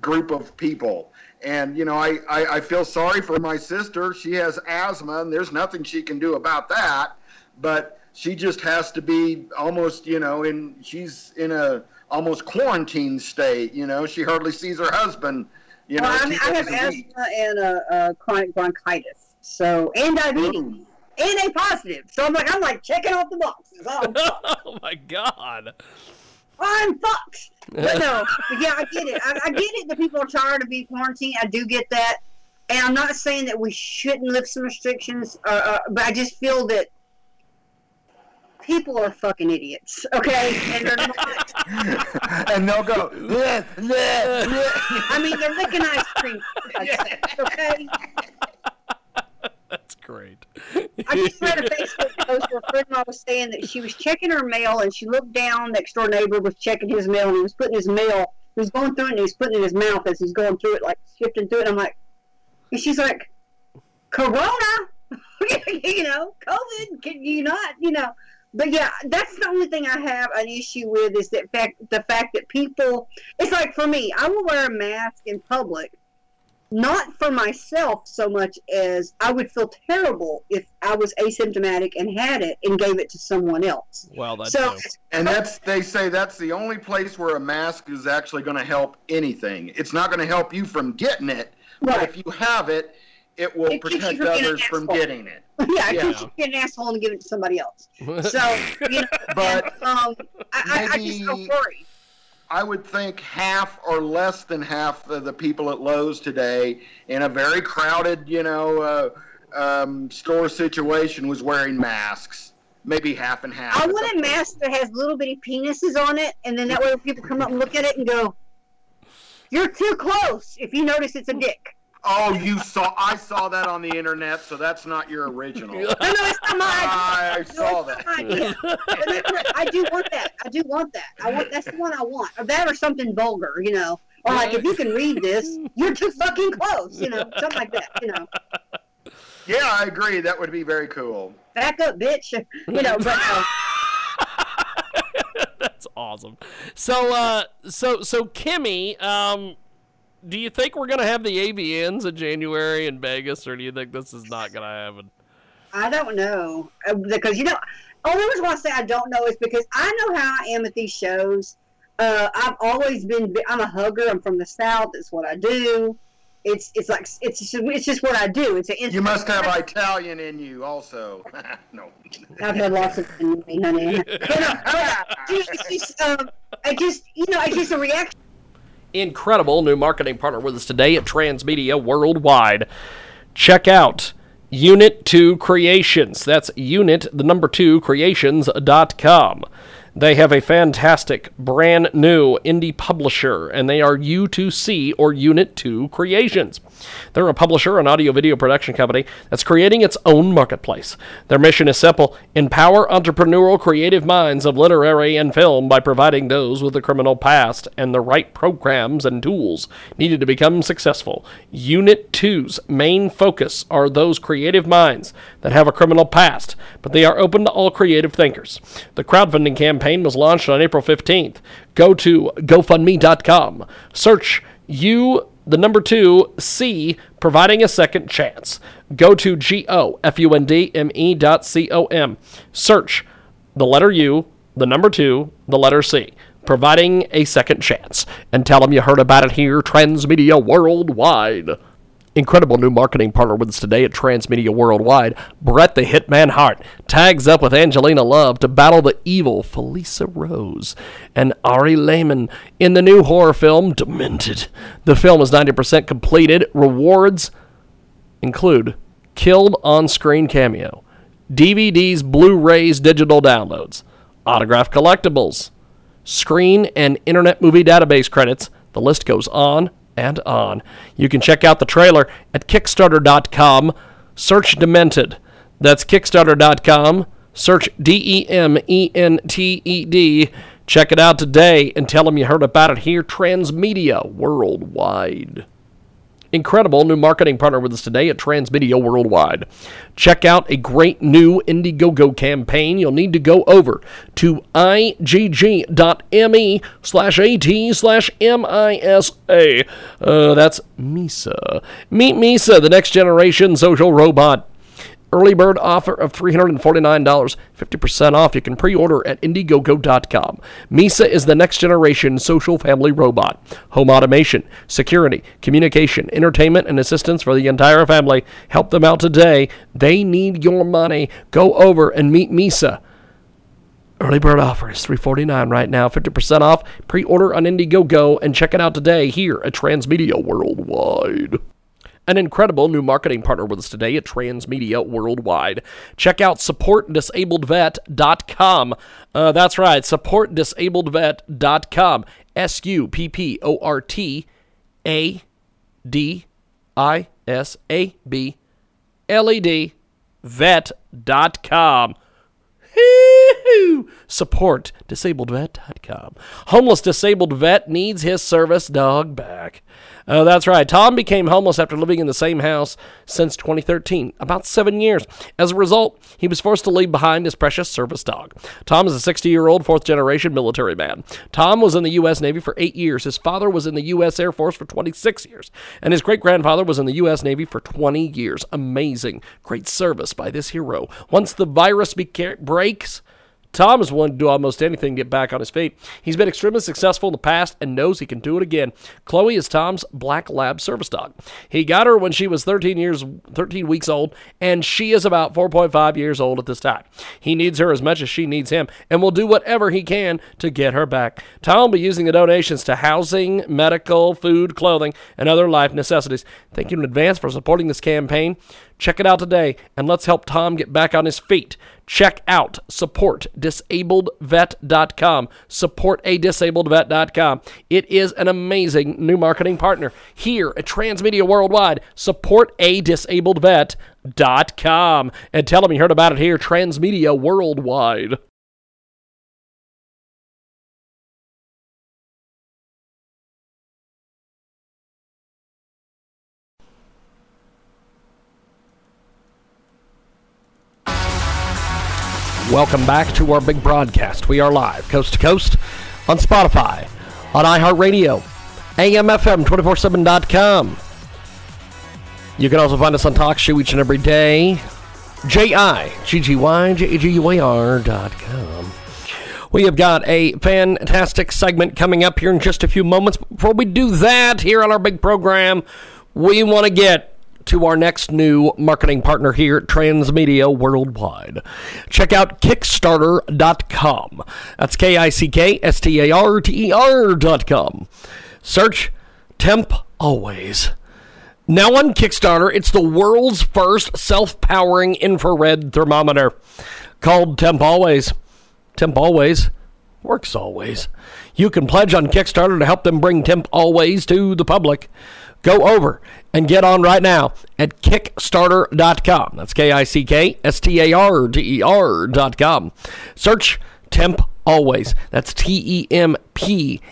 group of people. And, you know, I feel sorry for my sister. She has asthma, and there's nothing she can do about that. But she just has to be almost, you know, she's in a almost quarantine state. You know, she hardly sees her husband. You know, I mean, I have asthma and chronic bronchitis, so, and diabetes, and A positive. So I'm like checking off the boxes. Oh my God. I'm fucked. But no, yeah, I get it. I get it that people are tired of being quarantined. I do get that. And I'm not saying that we shouldn't lift some restrictions, but I just feel that people are fucking idiots, okay? And they're not. And they'll go, bleh, bleh, bleh. I mean, they're licking ice cream, okay? That's great. I just read a Facebook post where a friend of mine was saying that she was checking her mail, and she looked down. Next door neighbor was checking his mail, and he was putting his mail. He was going through it, and he was putting it in his mouth as he's going through it, like shifting through it. And I'm like, and she's like, Corona, you know, COVID, can you not, you know? But yeah, that's the only thing I have an issue with is that the fact that people, it's like for me, I will wear a mask in public, not for myself so much as I would feel terrible if I was asymptomatic and had it and gave it to someone else. Well, that's so, and that's, they say that's the only place where a mask is actually going to help anything. It's not going to help you from getting it, right. But if you have it, it will protect others from getting it. Yeah, it keeps you being an asshole and giving it to somebody else. So, you know, but and, I just don't worry. I would think half or less than half of the people at Lowe's today in a very crowded, you know, store situation was wearing masks. Maybe half and half. I want a mask that has little bitty penises on it, and then that way people come up and look at it and go, "You're too close." If you notice, it's a dick. Oh, you saw! I saw that on the internet, so that's not your original. No, it's not mine. I saw that. I do want that. That's the one I want. Or that, or something vulgar, you know. Or like, if you can read this, you're too fucking close, you know, something like that, you know. Yeah, I agree. That would be very cool. Back up, bitch. You know, but. That's awesome. So, so Kimmy, do you think we're going to have the AVNs in January in Vegas, or do you think this is not going to happen? I don't know. Because, you know, only reason why I say I don't know is because I know how I am at these shows. I've always been, I'm a hugger. I'm from the South. It's what I do. It's just what I do. You must have Italian in you also. No. I've had lots of in me, honey. It's just a reaction. Incredible new marketing partner with us today at Transmedia Worldwide. Check out Unit 2 Creations. That's unit, the number 2, creations.com. They have a fantastic brand new indie publisher, and they are U2C or Unit 2 Creations. They're a publisher, an audio-video production company that's creating its own marketplace. Their mission is simple: empower entrepreneurial creative minds of literary and film by providing those with a criminal past and the right programs and tools needed to become successful. Unit 2's main focus are those creative minds that have a criminal past, but they are open to all creative thinkers. The crowdfunding campaign was launched on April 15th. Go to GoFundMe.com. Search U2C, providing a second chance. Go to GoFundMe.com. Search the letter U, the number 2, the letter C, providing a second chance. And tell them you heard about it here, Transmedia Worldwide. Incredible new marketing partner with us today at Transmedia Worldwide. Brett the Hitman Hart tags up with Angelina Love to battle the evil Felissa Rose and Ari Lehman in the new horror film Demented. The film is 90% completed. Rewards include killed on-screen cameo, DVDs, Blu-rays, digital downloads, autographed collectibles, screen and Internet Movie Database credits. The list goes on and on. You can check out the trailer at Kickstarter.com. Search Demented. That's Kickstarter.com. Search DEMENTED. Check it out today and tell them you heard about it here, Transmedia Worldwide. Incredible new marketing partner with us today at Transmedia Worldwide. Check out a great new Indiegogo campaign. You'll need to go over to igg.me/at/MISA. That's Misa. Meet Misa, the next generation social robot. Early bird offer of $349, 50% off. You can pre-order at Indiegogo.com. Misa is the next-generation social family robot. Home automation, security, communication, entertainment, and assistance for the entire family. Help them out today. They need your money. Go over and meet Misa. Early bird offer is $349 right now, 50% off. Pre-order on Indiegogo and check it out today here at Transmedia Worldwide. An incredible new marketing partner with us today at Transmedia Worldwide. Check out supportdisabledvet.com. That's right, supportdisabledvet.com. supportadisabledvet.com. Woohoo! Support DisabledVet.com. Homeless disabled vet needs his service dog back. Oh, that's right. Tom became homeless after living in the same house since 2013, about 7 years. As a result, he was forced to leave behind his precious service dog. Tom is a 60-year-old fourth-generation military man. Tom was in the U.S. Navy for 8 years. His father was in the U.S. Air Force for 26 years, and his great-grandfather was in the U.S. Navy for 20 years. Amazing. Great service by this hero. Once the virus breaks, Tom is willing to do almost anything to get back on his feet. He's been extremely successful in the past and knows he can do it again. Chloe is Tom's black lab service dog. He got her when she was 13 weeks old, and she is about 4.5 years old at this time. He needs her as much as she needs him and will do whatever he can to get her back. Tom will be using the donations to housing, medical, food, clothing, and other life necessities. Thank you in advance for supporting this campaign. Check it out today, and let's help Tom get back on his feet. Check out supportdisabledvet.com. Supportadisabledvet.com. It is an amazing new marketing partner here at Transmedia Worldwide. Supportadisabledvet.com. And tell them you heard about it here, Transmedia Worldwide. Welcome back to our big broadcast. We are live, coast to coast, on Spotify, on iHeartRadio, AMFM247.com. You can also find us on TalkShoe each and every day, JIGGYJAGUAR.com. We have got a fantastic segment coming up here in just a few moments. Before we do that here on our big program, we want to get to our next new marketing partner here at Transmedia Worldwide. Check out Kickstarter.com. That's KICKSTARTER.com. Search Temp Always. Now on Kickstarter, it's the world's first self-powering infrared thermometer called Temp Always. Temp Always works always. You can pledge on Kickstarter to help them bring Temp Always to the public. Go over and get on right now at Kickstarter.com. That's KICKSTARTER.com. Search Temp Always. That's TEMPALWAYS.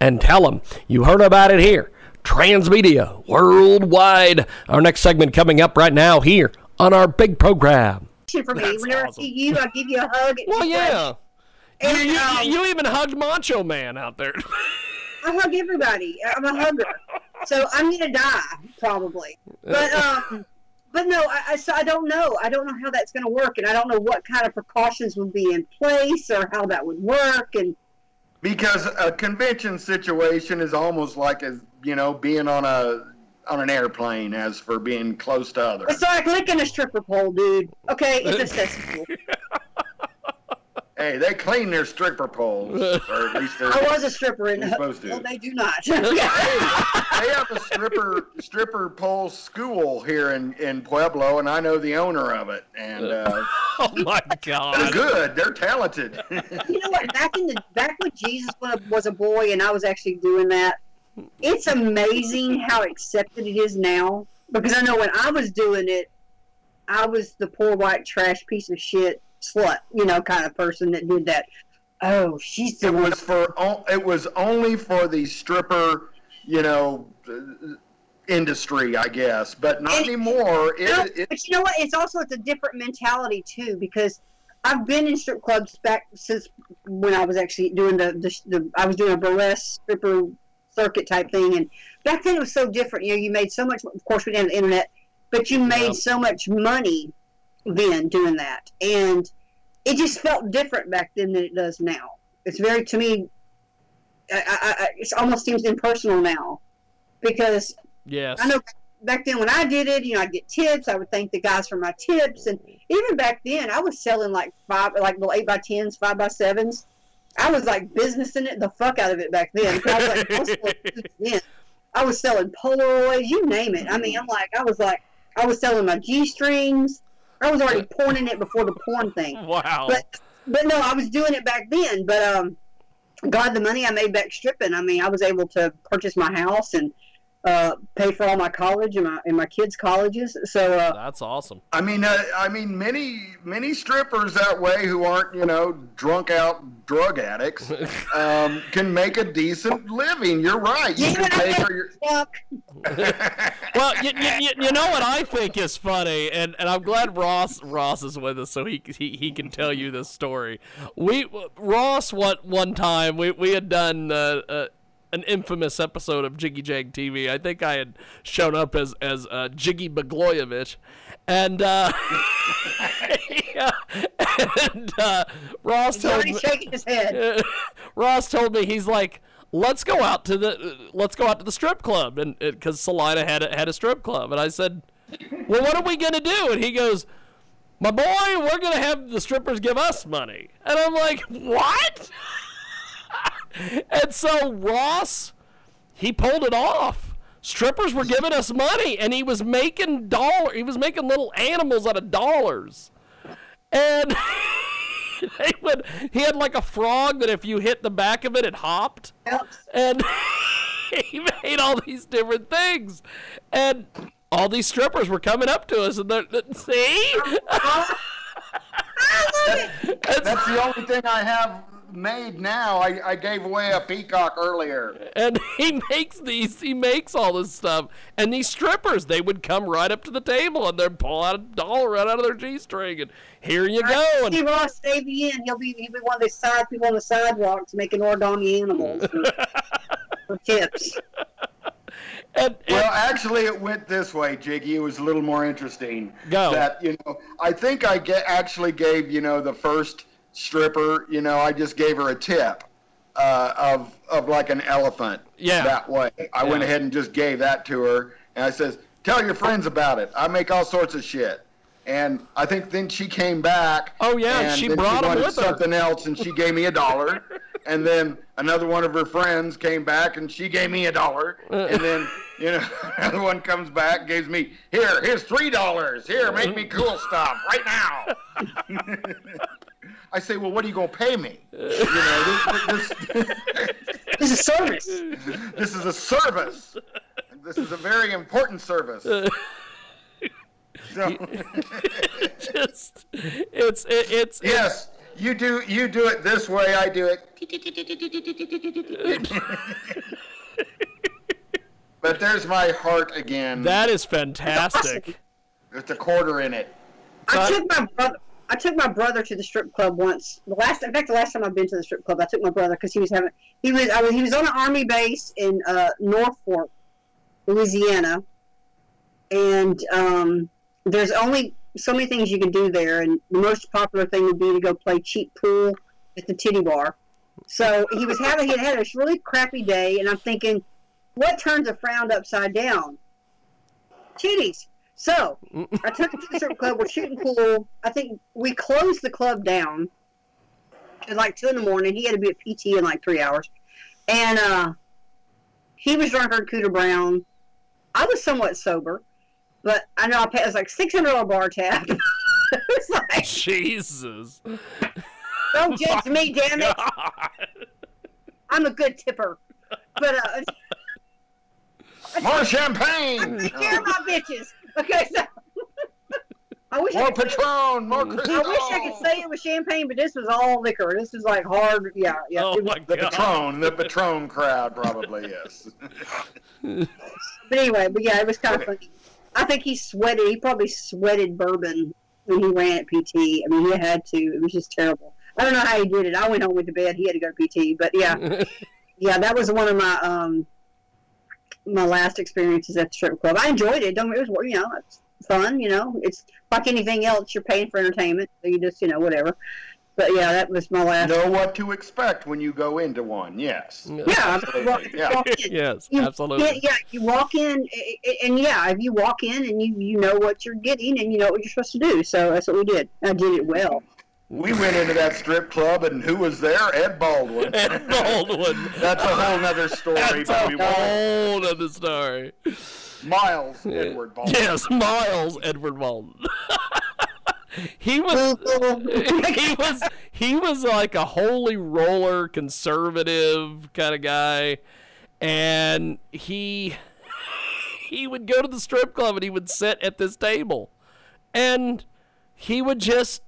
And tell them you heard about it here. Transmedia Worldwide. Our next segment coming up right now here on our big program. For me, whenever awesome. I see you, I give you a hug. Well, yeah. And, you even hugged Macho Man out there. I hug everybody. I'm a hugger, so I'm gonna die probably. But no, I don't know. I don't know how that's gonna work, and I don't know what kind of precautions would be in place or how that would work. And because a convention situation is almost like being on an airplane, as for being close to others. It's like licking a stripper pole, dude. Okay, it's accessible. Hey, they clean their stripper poles. Or at least I was a stripper. In supposed to. Well, they do not. They have a stripper pole school here in Pueblo, and I know the owner of it. And oh my God, they're good. They're talented. You know what? Back when Jesus was a boy, and I was actually doing that, it's amazing how accepted it is now. Because I know when I was doing it, I was the poor white trash piece of shit. Slut, kind of person that did that. Oh, she's the one. It was only for the stripper, industry, I guess, but not anymore. But you know what? It's a different mentality too, because I've been in strip clubs back since when I was actually doing I was doing a burlesque stripper circuit type thing, and back then it was so different. You made so much. Of course, we didn't have the internet, but you made so much money then doing that, and it just felt different back then than it does now. It's very, to me, it almost seems impersonal now, because I know back then when I did it, I'd get tips. I would thank the guys for my tips, and even back then I was selling little 8x10s, 5x7s. I was like businessing it the fuck out of it back then. I was like, I was selling Polaroids, you name it. I mean, I was selling my G-strings. I was already porning it before the porn thing. Wow. But no, I was doing it back then. But, God, the money I made back stripping, I mean, I was able to purchase my house and pay for all my college and my kids' colleges. So that's awesome. I mean, many strippers that way who aren't, you know, drunk out drug addicts can make a decent living. You're right. You can pay for your. Well, you know what I think is funny, and I'm glad Ross is with us, so he can tell you this story. Ross, one time we had done an infamous episode of Jiggy Jag TV. I think I had shown up as Jiggy Bagloyevich, and Ross told me, shaking his head. Ross told me, he's like, let's go out to the strip club, and because Salina had a strip club, and I said, well, what are we gonna do? And he goes, my boy, we're gonna have the strippers give us money. And I'm like, what? And so Ross, he pulled it off. Strippers were giving us money, and he was making little animals out of dollars. And he had like a frog that if you hit the back of it, it hopped. Yep. And he made all these different things. And all these strippers were coming up to us, and they're see? That's the only thing I have made now. I gave away a peacock earlier, and he makes all this stuff, and these strippers, they would come right up to the table and they'd pull out a dollar right out of their G-string, and here you go. And Ross AVN, he'll be one of the side people on the sidewalks making origami animals for tips. Well, actually, it went this way, Jiggy. It was a little more interesting. Go. That, you know, I think I actually gave, you know, the first stripper, you know, I just gave her a tip of like an elephant. Yeah. That way, I went ahead and just gave that to her, and I says, "Tell your friends about it. I make all sorts of shit." And I think then she came back. Oh yeah, and she brought him with something else, and she gave me $1. And then another one of her friends came back, and she gave me $1. And then, you know, another one comes back, gives me, here's $3. Here, make me cool stuff right now. I say, well, what are you gonna pay me? You know, this is a service. This is a service. This is a very important service. So just, it's yes. You do it this way. I do it. But there's my heart again. That is fantastic. There's a quarter in it. I took my brother to the strip club once. In fact, the last time I've been to the strip club, I took my brother because he was on an army base in Norfolk, Louisiana, and there's only so many things you can do there, and the most popular thing would be to go play cheap pool at the titty bar. So he had this really crappy day, and I'm thinking, what turns a frown upside down? Titties. So I took him to the strip club. We're shooting pool. I think we closed the club down at like 2 in the morning. He had to be at PT in like 3 hours, and he was drunkard Cooter Brown. I was somewhat sober, but I know it was like $600 bar tab. It's like, Jesus. Don't judge me, damn it. I'm a good tipper. But more champagne. I'm taking care of my bitches. Okay, so I wish more Patron, more Cristal. I wish I could say it was champagne, but this was all liquor. This was like hard, yeah. Oh my God. The Patron crowd probably, yes. But anyway, it was kind of funny. I think he probably sweated bourbon when he ran at PT. I mean, he had to. It was just terrible. I don't know how he did it. I went home with the bed. He had to go to PT, but yeah. Yeah, that was one of my my last experiences at the strip club. I enjoyed it. It was, you know, it's fun, you know. It's like anything else, you're paying for entertainment, so you just, you know, whatever. But yeah, that was my last. Know what to expect when you go into one. Yes. Yeah. Yes. Absolutely. Yeah. You walk in, and yeah, if you walk in and you know what you're getting and you know what you're supposed to do, so that's what we did. I did it well. We went into that strip club, and who was there? Ed Baldwin. Ed Baldwin. That's a whole nother story. That's a whole nother story. Miles Edward Baldwin. Yes, Miles Edward Baldwin. He was like a holy roller conservative kind of guy, and he he would go to the strip club and he would sit at this table. And he would just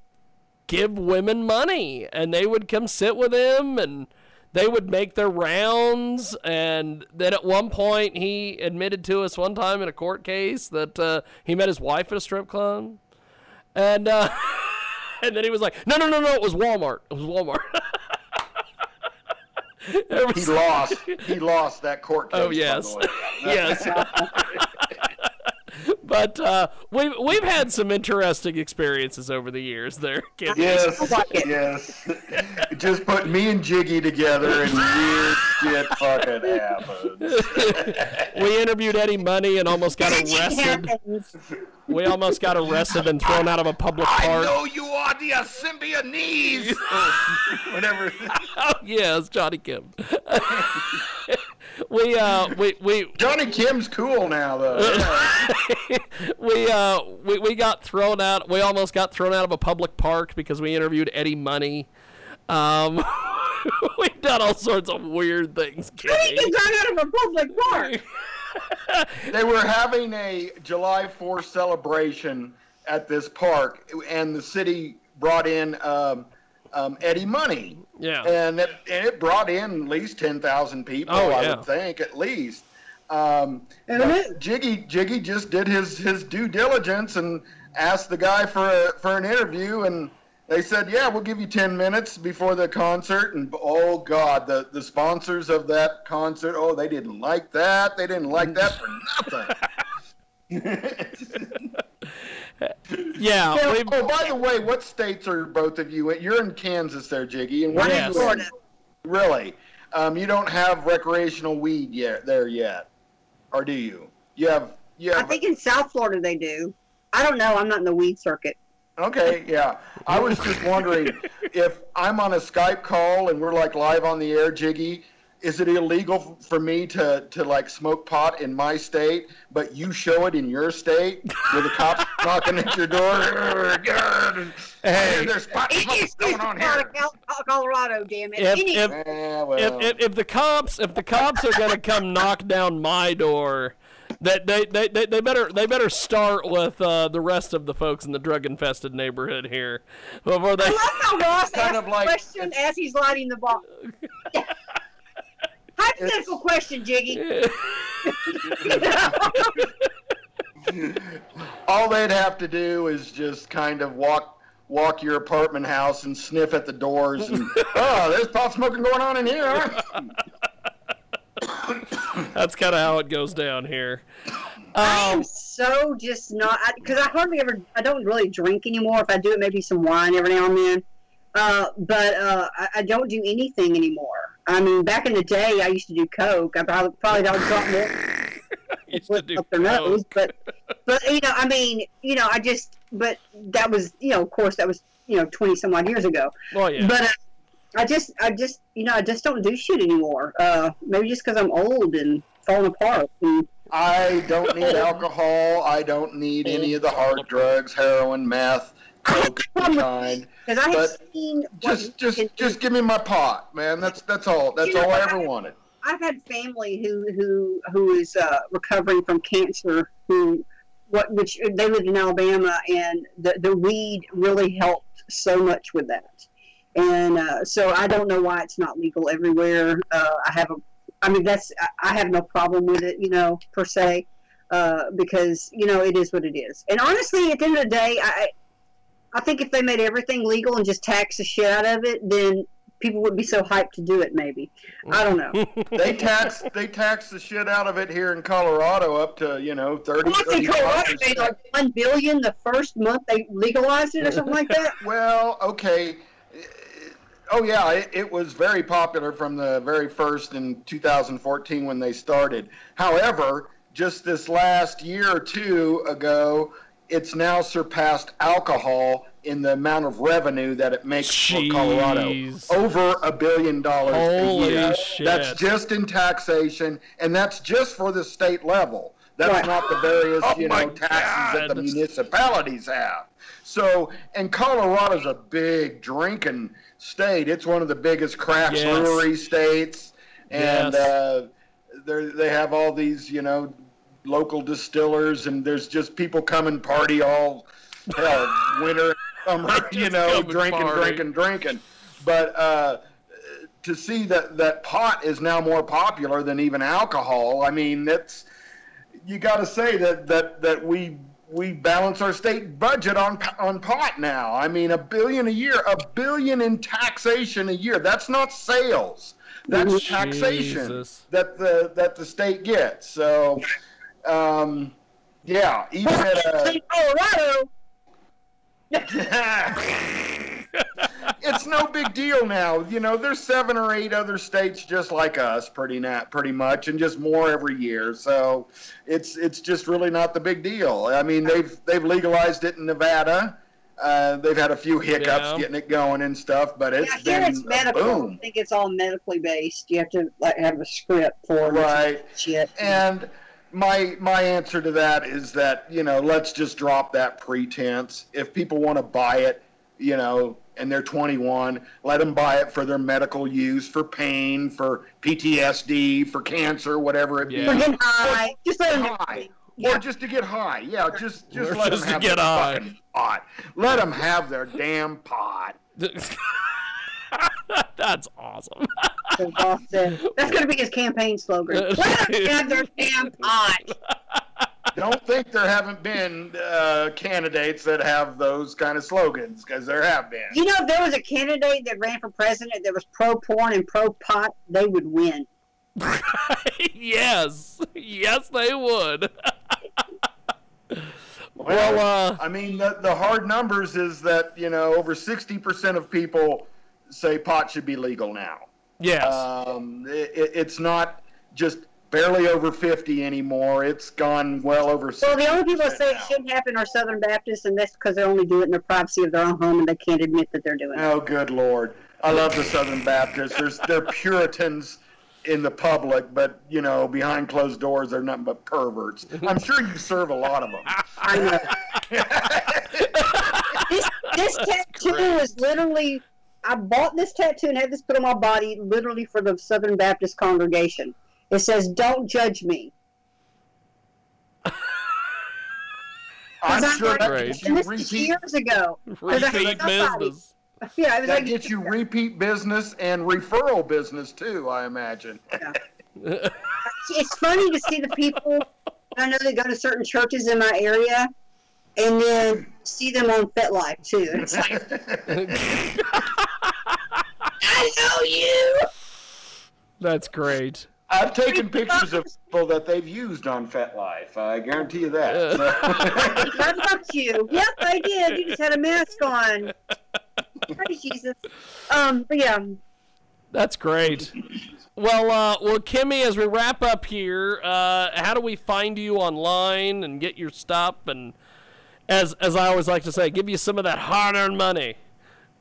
give women money, and they would come sit with him, and they would make their rounds. And then at one point, he admitted to us one time in a court case that he met his wife at a strip club. And and then he was like, no, it was Walmart. It was Walmart. He lost. He lost that court case. Oh, yes. Yes. But we've had some interesting experiences over the years there. Yes. Just put me and Jiggy together and weird shit fucking happens. We interviewed Eddie Money and almost got arrested. We almost got arrested and thrown out of a public park. I know you are the Symbionese. Whatever. Oh, yeah, it's Johnny Kim. We Johnny Kim's cool now though. Yeah. we got thrown out. We almost got thrown out of a public park because we interviewed Eddie Money. We've done all sorts of weird things. Eddie got out of a public park. They were having a July 4th celebration at this park, and the city brought in Eddie Money. Yeah. And it brought in at least 10,000 people, would think, at least. Jiggy just did his due diligence and asked the guy for an interview, and they said, yeah, we'll give you 10 minutes before the concert. And, oh, God, the sponsors of that concert, oh, they didn't like that. They didn't like that for nothing. Yeah. Oh, by the way, what states are both of you in? You're in Kansas there, Jiggy. And where are you in? Really? You don't have recreational weed yet. Or do you? I think in South Florida they do. I don't know. I'm not in the weed circuit. Okay, yeah. I was just wondering if I'm on a Skype call and we're like live on the air, Jiggy, is it illegal for me to like smoke pot in my state, but you show it in your state with the cops knocking at your door? Hey, there's pot smoke going on here. Colorado, damn it! If the cops are gonna come knock down my door, that they better start with the rest of the folks in the drug infested neighborhood here before they. I love how Ross kind of like question as he's lighting the bomb. Hypothetical question, Jiggy. All they'd have to do is just kind of walk your apartment house and sniff at the doors. And, oh, there's pot smoking going on in here. That's kind of how it goes down here. I am so just not because I don't really drink anymore. If I do, it may be some wine every now and then. But I don't do anything anymore. I mean, back in the day, I used to do coke. I probably don't drop more. Used to do coke. Nose, but that was, of course, that was, 20 some odd years ago. Oh yeah. But I just don't do shit anymore. Maybe just because I'm old and falling apart. And I don't need alcohol. I don't need any of the hard drugs, heroin, meth. Just give me my pot, man. That's all. That's all I ever wanted. I've had family who is recovering from cancer. Which they lived in Alabama, and the weed really helped so much with that. And so I don't know why it's not legal everywhere. I have no problem with it, per se, because it is what it is. And honestly, at the end of the day, I think if they made everything legal and just tax the shit out of it, then people would be so hyped to do it, maybe. I don't know. They tax the shit out of it here in Colorado up to, 30%. Well, in Colorado, they like $1 billion the first month they legalized it or something like that? Well, okay. Oh, yeah, it was very popular from the very first in 2014 when they started. However, just this last year or two ago, it's now surpassed alcohol in the amount of revenue that it makes for Colorado. Over $1 billion a year. Holy shit. That's just in taxation, and that's just for the state level. That's not the various, taxes that the municipalities have. So, and Colorado's a big drinking state. It's one of the biggest craft brewery states, and they have all these, local distillers, and there's just people come and party all winter, summer, you know, drinking. But to see that pot is now more popular than even alcohol, I mean, that's, you got to say that we balance our state budget on pot now. I mean, $1 billion a year in taxation a year. That's not sales. That's taxation that the state gets. So, yeah, even at Colorado. It's no big deal now. You know, there's 7 or 8 other states just like us, pretty much, and just more every year. So it's just really not the big deal. I mean, they've legalized it in Nevada. They've had a few hiccups getting it going and stuff, but it's been a boom. I think it's all medically based. You have to have a script for it. Right. And my answer to that is that, you know, let's just drop that pretense. If people want to buy it, you know, and they're 21, let them buy it for their medical use, for pain, for PTSD, for cancer, whatever it be. For getting high. Just let them high. Or just to get high. Yeah, just let them have their fucking pot. Let them have their damn pot. That's awesome. That's going to be his campaign slogan. Let them have their damn pot. Don't think there haven't been candidates that have those kind of slogans, because there have been. You know, if there was a candidate that ran for president that was pro-porn and pro-pot, they would win. Yes, they would. Well, I mean, the hard numbers is that, you know, over 60% of people say pot should be legal now. Yes. It's not just barely over 50 anymore. It's gone well over 60%. Well, the only people that say it shouldn't happen are Southern Baptists, and that's because they only do it in the privacy of their own home, and they can't admit that they're doing it. Oh, good Lord. I love the Southern Baptists. They're Puritans in the public, but, you know, behind closed doors, they're nothing but perverts. I'm sure you serve a lot of them. I know. This tattoo is literally, I bought this tattoo and had this put on my body literally for the Southern Baptist congregation. It says, "Don't judge me." I'm sure that you repeat years ago. Repeat business. Yeah, that like, gets you repeat business and referral business too, I imagine. Yeah. It's funny to see the people I know that go to certain churches in my area, and then see them on FetLife too. And it's like, I know you. That's great. I've taken pictures of people that they've used on FetLife. I guarantee you that. I loved you. Yep, I did. You just had a mask on. Praise Jesus. But yeah. That's great. Well, Kimmy, as we wrap up here, how do we find you online and get your stuff? And as I always like to say, give you some of that hard-earned money.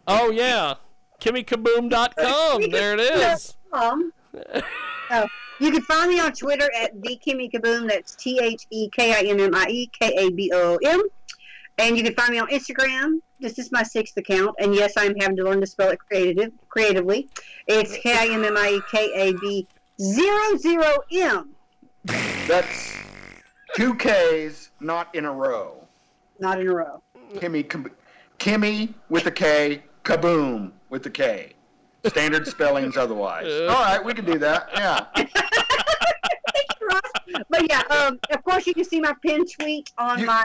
Oh, yeah. KimmyKaboom.com. There it is. You can find me on Twitter at TheKimmyKaboom. That's TheKimmyKaboom. And you can find me on Instagram. This is my 6th account. And yes, I'm having to learn to spell it creatively. It's KimmyKab00M. That's 2 Ks, not in a row. Not in a row. Kimmy with a K, Kaboom with a K. Standard spellings otherwise. All right, we can do that. Yeah. But yeah, of course you can see my pinned tweet on my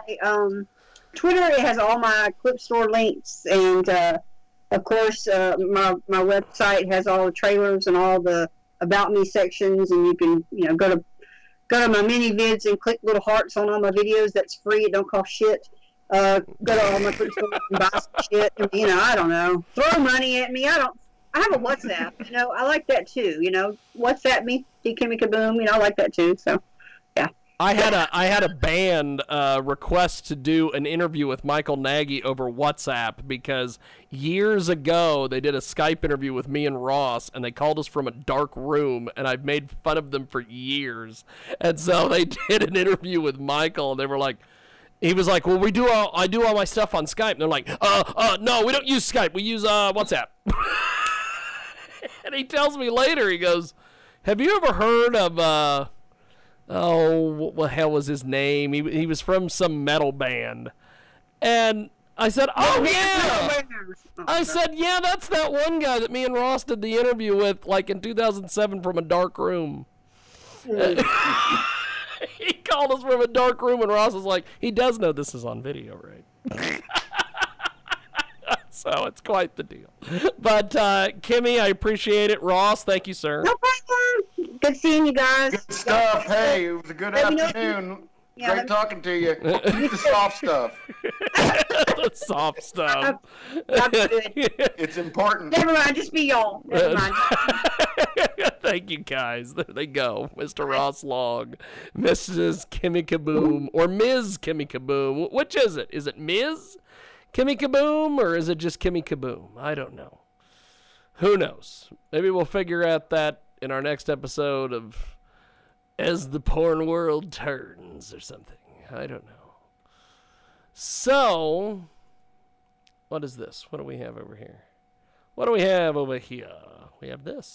Twitter. It has all my clip store links, and of course my website has all the trailers and all the about me sections, and you can go to my mini vids and click little hearts on all my videos. That's free. It don't cost shit. Go to all my clip stores and buy some shit. You know, I don't know. Throw money at me. I have a WhatsApp, you know. I like that too, you know. WhatsApp me, TheKimmyKaboom, you know. I like that too. So, yeah. I had a band request to do an interview with Michael Nagy over WhatsApp, because years ago they did a Skype interview with me and Ross, and they called us from a dark room, and I've made fun of them for years. And so they did an interview with Michael, and they were like, he was like, "Well, I do all my stuff on Skype." And they're like, no, we don't use Skype. We use WhatsApp." And he tells me later, he goes, "Have you ever heard of oh, what the hell was his name? He was from some metal band. And I said, oh, yeah. I said, yeah, that's that one guy that me and Ross did the interview with, like, in 2007 from a dark room. He called us from a dark room, and Ross was like, he does know this is on video, right? So it's quite the deal. But, Kimmy, I appreciate it. Ross, thank you, sir. No problem. Good seeing you guys. Good stuff. Hey, it was a good afternoon. Yeah, great talking to you. Keep the soft stuff. The soft stuff. It's important. Never mind. Just be y'all. Never mind. Thank you, guys. There they go. Mr. Ross Long, Mrs. Kimmy Kaboom, or Ms. Kimmy Kaboom. Which is it? Is it Ms. Kimmy Kaboom, or is it just Kimmy Kaboom? I don't know. Who knows? Maybe we'll figure out that in our next episode of As the Porn World Turns or something. I don't know. So, what is this? What do we have over here? We have this.